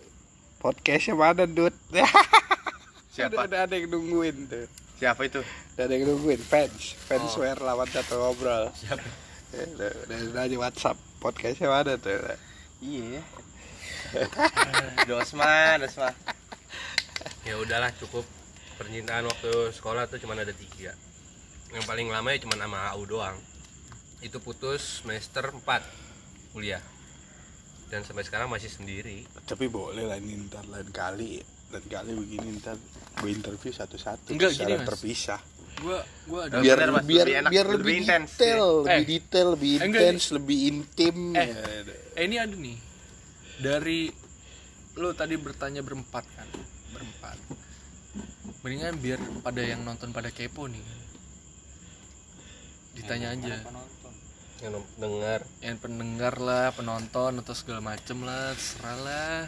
Podcastnya mana, Dut? Siapa? Ada ada yang nungguin tuh. Siapa itu? Ada yang nungguin, fans. Fans oh. Wear lawan satu ngobrol. Siapa? Dari dari WhatsApp podcastnya mana tuh? Iya. Dosma, dosma. Ya udahlah, cukup. Percintaan waktu sekolah tuh cuma ada tiga. Yang paling lama ya cuma sama A U doang. Itu putus semester empat kuliah. Dan sampai sekarang masih sendiri. Tapi boleh lah ini ntar lain kali. Lain kali begini ntar gue interview satu-satu. Enggak gini mas. Terpisah. Gua gua ada biar bener, mas, biar lebih, enak, biar lebih, lebih intense, detail, ya. lebih eh. detail, lebih intens, eh, lebih intim. Eh, eh ini ada nih. Dari lo tadi bertanya berempat kan? Berempat. Mendingan biar pada yang nonton pada kepo nih. Ditanya yang aja. Yang pendengar, yang pendengar lah, penonton atau segala macem lah, terserah lah.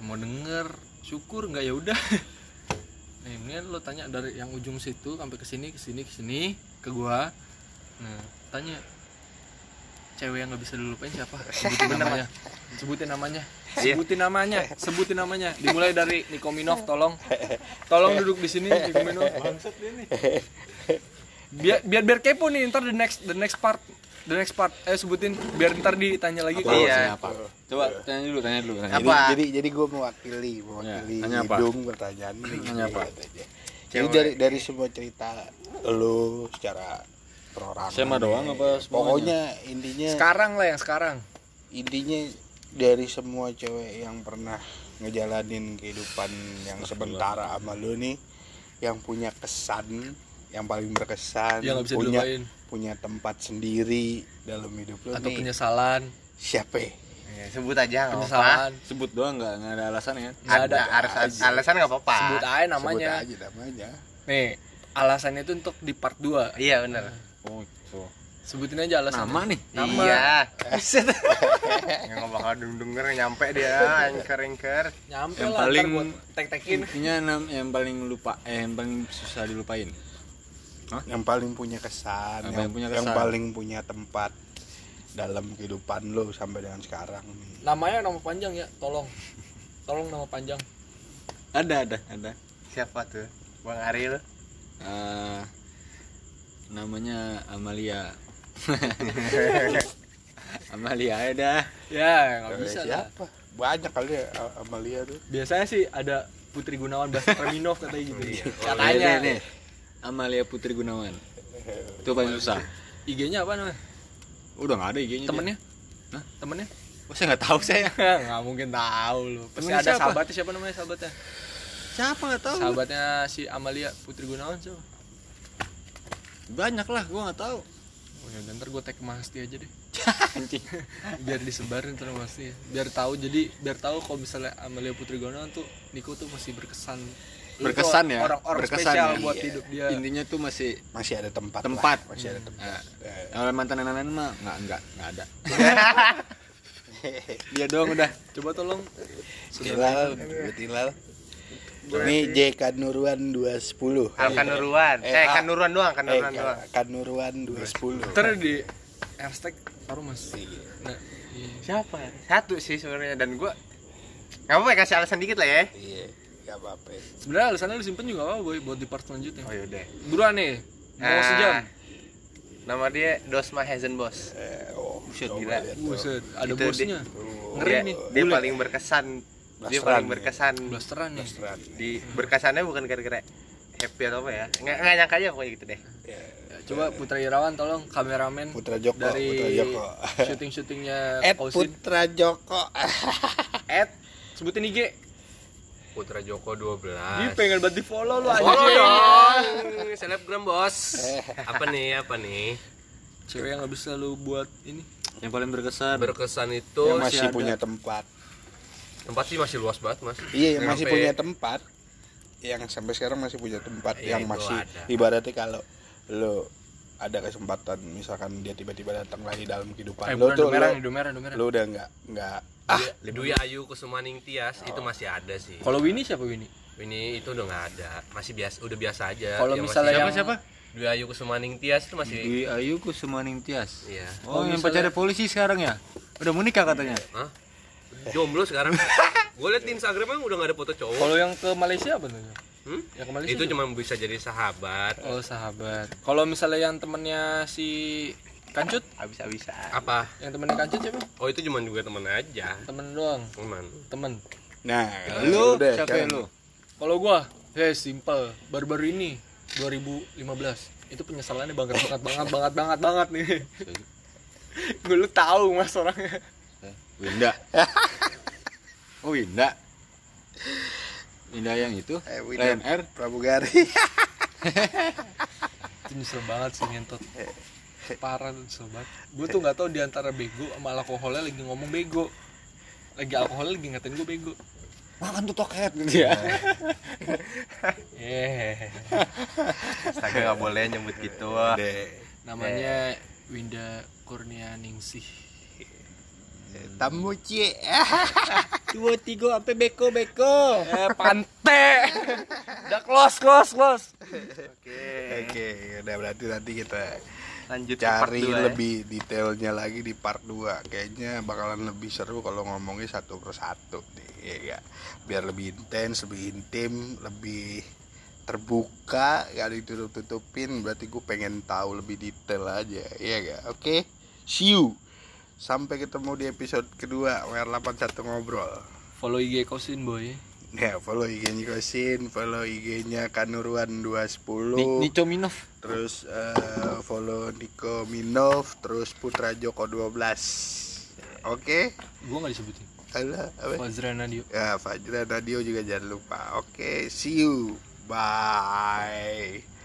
Yang mau denger, syukur enggak ya udah. Nih, mendingan lo tanya dari yang ujung situ sampai ke sini, ke sini, ke sini, ke gua. Nah, tanya cewek yang enggak bisa dilupain siapa? Sebutin namanya. Sebutin namanya. Sebutin namanya, sebutin namanya. Dimulai dari Nico Minov, tolong, tolong duduk di sini Nico Minov. Bangsat dia nih. Biar biar biar kepo nih, ntar the next the next part, the next part. Eh sebutin, biar ntar ditanya lagi. Apa, iya. Apa? Coba tanya dulu, tanya dulu. Tanya. Jadi, jadi jadi gue mewakili, mewakili ya, hidung pertanyaan. Tanya apa? Jadi dari dari semua cerita lo secara perorangan. Sama doang apa? Semuanya? Pokoknya intinya. Sekarang lah yang sekarang. Intinya. Dari semua cewek yang pernah ngejalanin kehidupan yang sementara sama lu nih, yang punya kesan, yang paling berkesan, yang punya dilupain. Punya tempat sendiri dalam hidup lu nih. Atau penyesalan. Siapa? Ya, sebut aja enggak apa-apa. Sebut doang enggak ada alasan ya? Enggak ada alasan, alasan enggak apa-apa. Sebut aja namanya. Sebut aja namanya. Nih, alasannya itu untuk di part dua. Iya, benar. Oh, itu. Sebutin aja alasan nama nih. Nama. Iya. Nggak bakal denger nyampe dia engker-engker. Nyampe yang lah paling tek-tekin. Intinya yang paling lupa eh, yang paling susah dilupain. Hah? Yang paling punya kesan, yang, yang, punya kesan. Yang paling punya tempat dalam kehidupan lo sampai dengan sekarang nih. Namanya nama panjang ya, tolong. Tolong nama panjang. Ada, ada, ada. Siapa tuh? Bang Ariel. Uh, namanya Amalia. Amalia ada ya nggak bisa siapa lah. Banyak kali ya, Amalia tuh biasanya sih ada Putri Gunawan bahasa Terminov katanya gitu katanya nih Amalia Putri Gunawan itu paling susah. I G-nya apa namanya? Udah nggak ada I G-nya temennya dia. Nah temennya oh, saya nggak tahu saya nggak mungkin tahu lu pasti ada siapa? Sahabatnya siapa namanya sahabatnya siapa nggak tahu sahabatnya si Amalia Putri Gunawan siapa banyak lah gue nggak tahu. Oh ya, ntar gue tag Mas Tia aja deh. Anjing. Biar disebarin terus Mas Tia. Biar tahu jadi biar tahu kalau misalnya Amalia Putri Gunawan tuh Niko tuh masih berkesan berkesan ya, orang-orang berkesan spesial ya. Buat iya. hidup dia. Intinya tuh masih masih ada tempat. Tempat lah. Masih ada tempat. Kalau nah, mantan anak-anak mah nggak nggak nggak ada. Dia doang udah. Coba tolong. Hilal, Hilal. Ini J Kanuruan dua ratus sepuluh. Al Kanuruan. Eh Kanuruan doang, Kanuruan doang. Kanuruan dua ratus sepuluh. Terus di hashtag baru masih. Nah, siapa? Satu sih sebenarnya dan gua enggak apa-apa kasih alasan dikit lah ya. Iya, enggak apa-apa. Sebenarnya alasannya lu simpen juga apa, Boy, buat di part selanjutnya. Oh, yaudah. Buruan nih. Mau sejam. Nama dia Dosma Hazen Boss. Eh, oh, buset gila. Buset, ada bosnya. Ngeri nih. Dia paling berkesan. Blasteran dia paling berkesan ya. Blasteran ya. Blasteran ya. Di berkesannya bukan gara-gara happy atau apa ya, nggak nggak nyangka aja pokoknya gitu deh ya, coba ya. Putra Irawan tolong kameramen Putra Joko dari syuting syutingnya Putra Joko at sebutin I G Putra Joko dua belas. Dia pengen banget di follow lu aja. Follow dong. Selebgram bos. Apa nih apa nih cewek yang nggak bisa lu buat ini yang paling berkesan berkesan itu yang masih si punya tempat. Tempat sih masih luas banget mas. Iya yang masih sampai... punya tempat. Yang sampai sekarang masih punya tempat ya, yang masih ada. Ibaratnya kalau lo ada kesempatan misalkan dia tiba-tiba datang lagi dalam kehidupan eh, lo tuh dumeran, lo, dumeran, dumeran. Lo udah nggak nggak ah Dwi Ayu Kusumaningtyas oh. Itu masih ada sih. Kalau Winnie siapa Winnie? Winnie itu udah nggak ada masih biasa udah biasa aja. Kalau misalnya yang... siapa siapa? Dwi Ayu Kusumaningtyas itu masih. Dwi Ayu Kusumaningtyas. Iya. Oh, oh yang pacarnya polisi sekarang ya? Udah mau nikah katanya? Hah? Jomblo sekarang. Gue liat di Instagramnya udah gak ada foto cowok. Kalau yang ke Malaysia apa namanya? Hmm? Yang ke Malaysia itu juga? Cuma bisa jadi sahabat. Oh sahabat. Kalau misalnya yang temennya si Kancut? Abis-abisan. Apa? Yang temennya Kancut siapa? Oh itu cuma juga temen aja. Temen doang. Temen. Temen. Nah, lu siapa yang lu? Kalau gue, ya simple. Baru-baru ini dua ribu lima belas itu penyesalannya banget banget banget banget banget banget nih. Gue lu tahu mas orangnya. Winda. Oh Winda. Winda yang itu eh, L N R Pramugari. Itu nyesel banget sih ngentot. Parah tuh sobat. Gue tuh gak tau diantara bego sama alkoholnya lagi ngomong bego. Lagi alkoholnya lagi ngatain gue bego. Makan tuh toket gitu ya. Yeah. Astaga gak boleh nyebut gitu. Namanya Winda Kurnia Ningsih. Tamu cie dua tiga sampai beko beko eh, pantai udah close close close oke oke udah berarti nanti kita lanjut cari lebih ya. Detailnya lagi di part dua kayaknya bakalan lebih seru kalau ngomongnya satu persatu nih ya biar lebih intens lebih intim lebih terbuka gak ditutup tutupin berarti gue pengen tahu lebih detail aja ya gak oke okay. See you. Sampai ketemu di episode kedua O R delapan satu Ngobrol. Follow I G Kosin Boy. Ya, follow I G-nya Kosin, follow I G-nya Kanuruan dua ratus sepuluh. Nico Minov. Terus uh, follow Nico Minov, terus Putra Joko dua belas. Oke. Okay? Gua enggak disebutin. Alah, apa? Fajranadio. Ya, Fajranadio juga jangan lupa. Oke, okay, see you. Bye.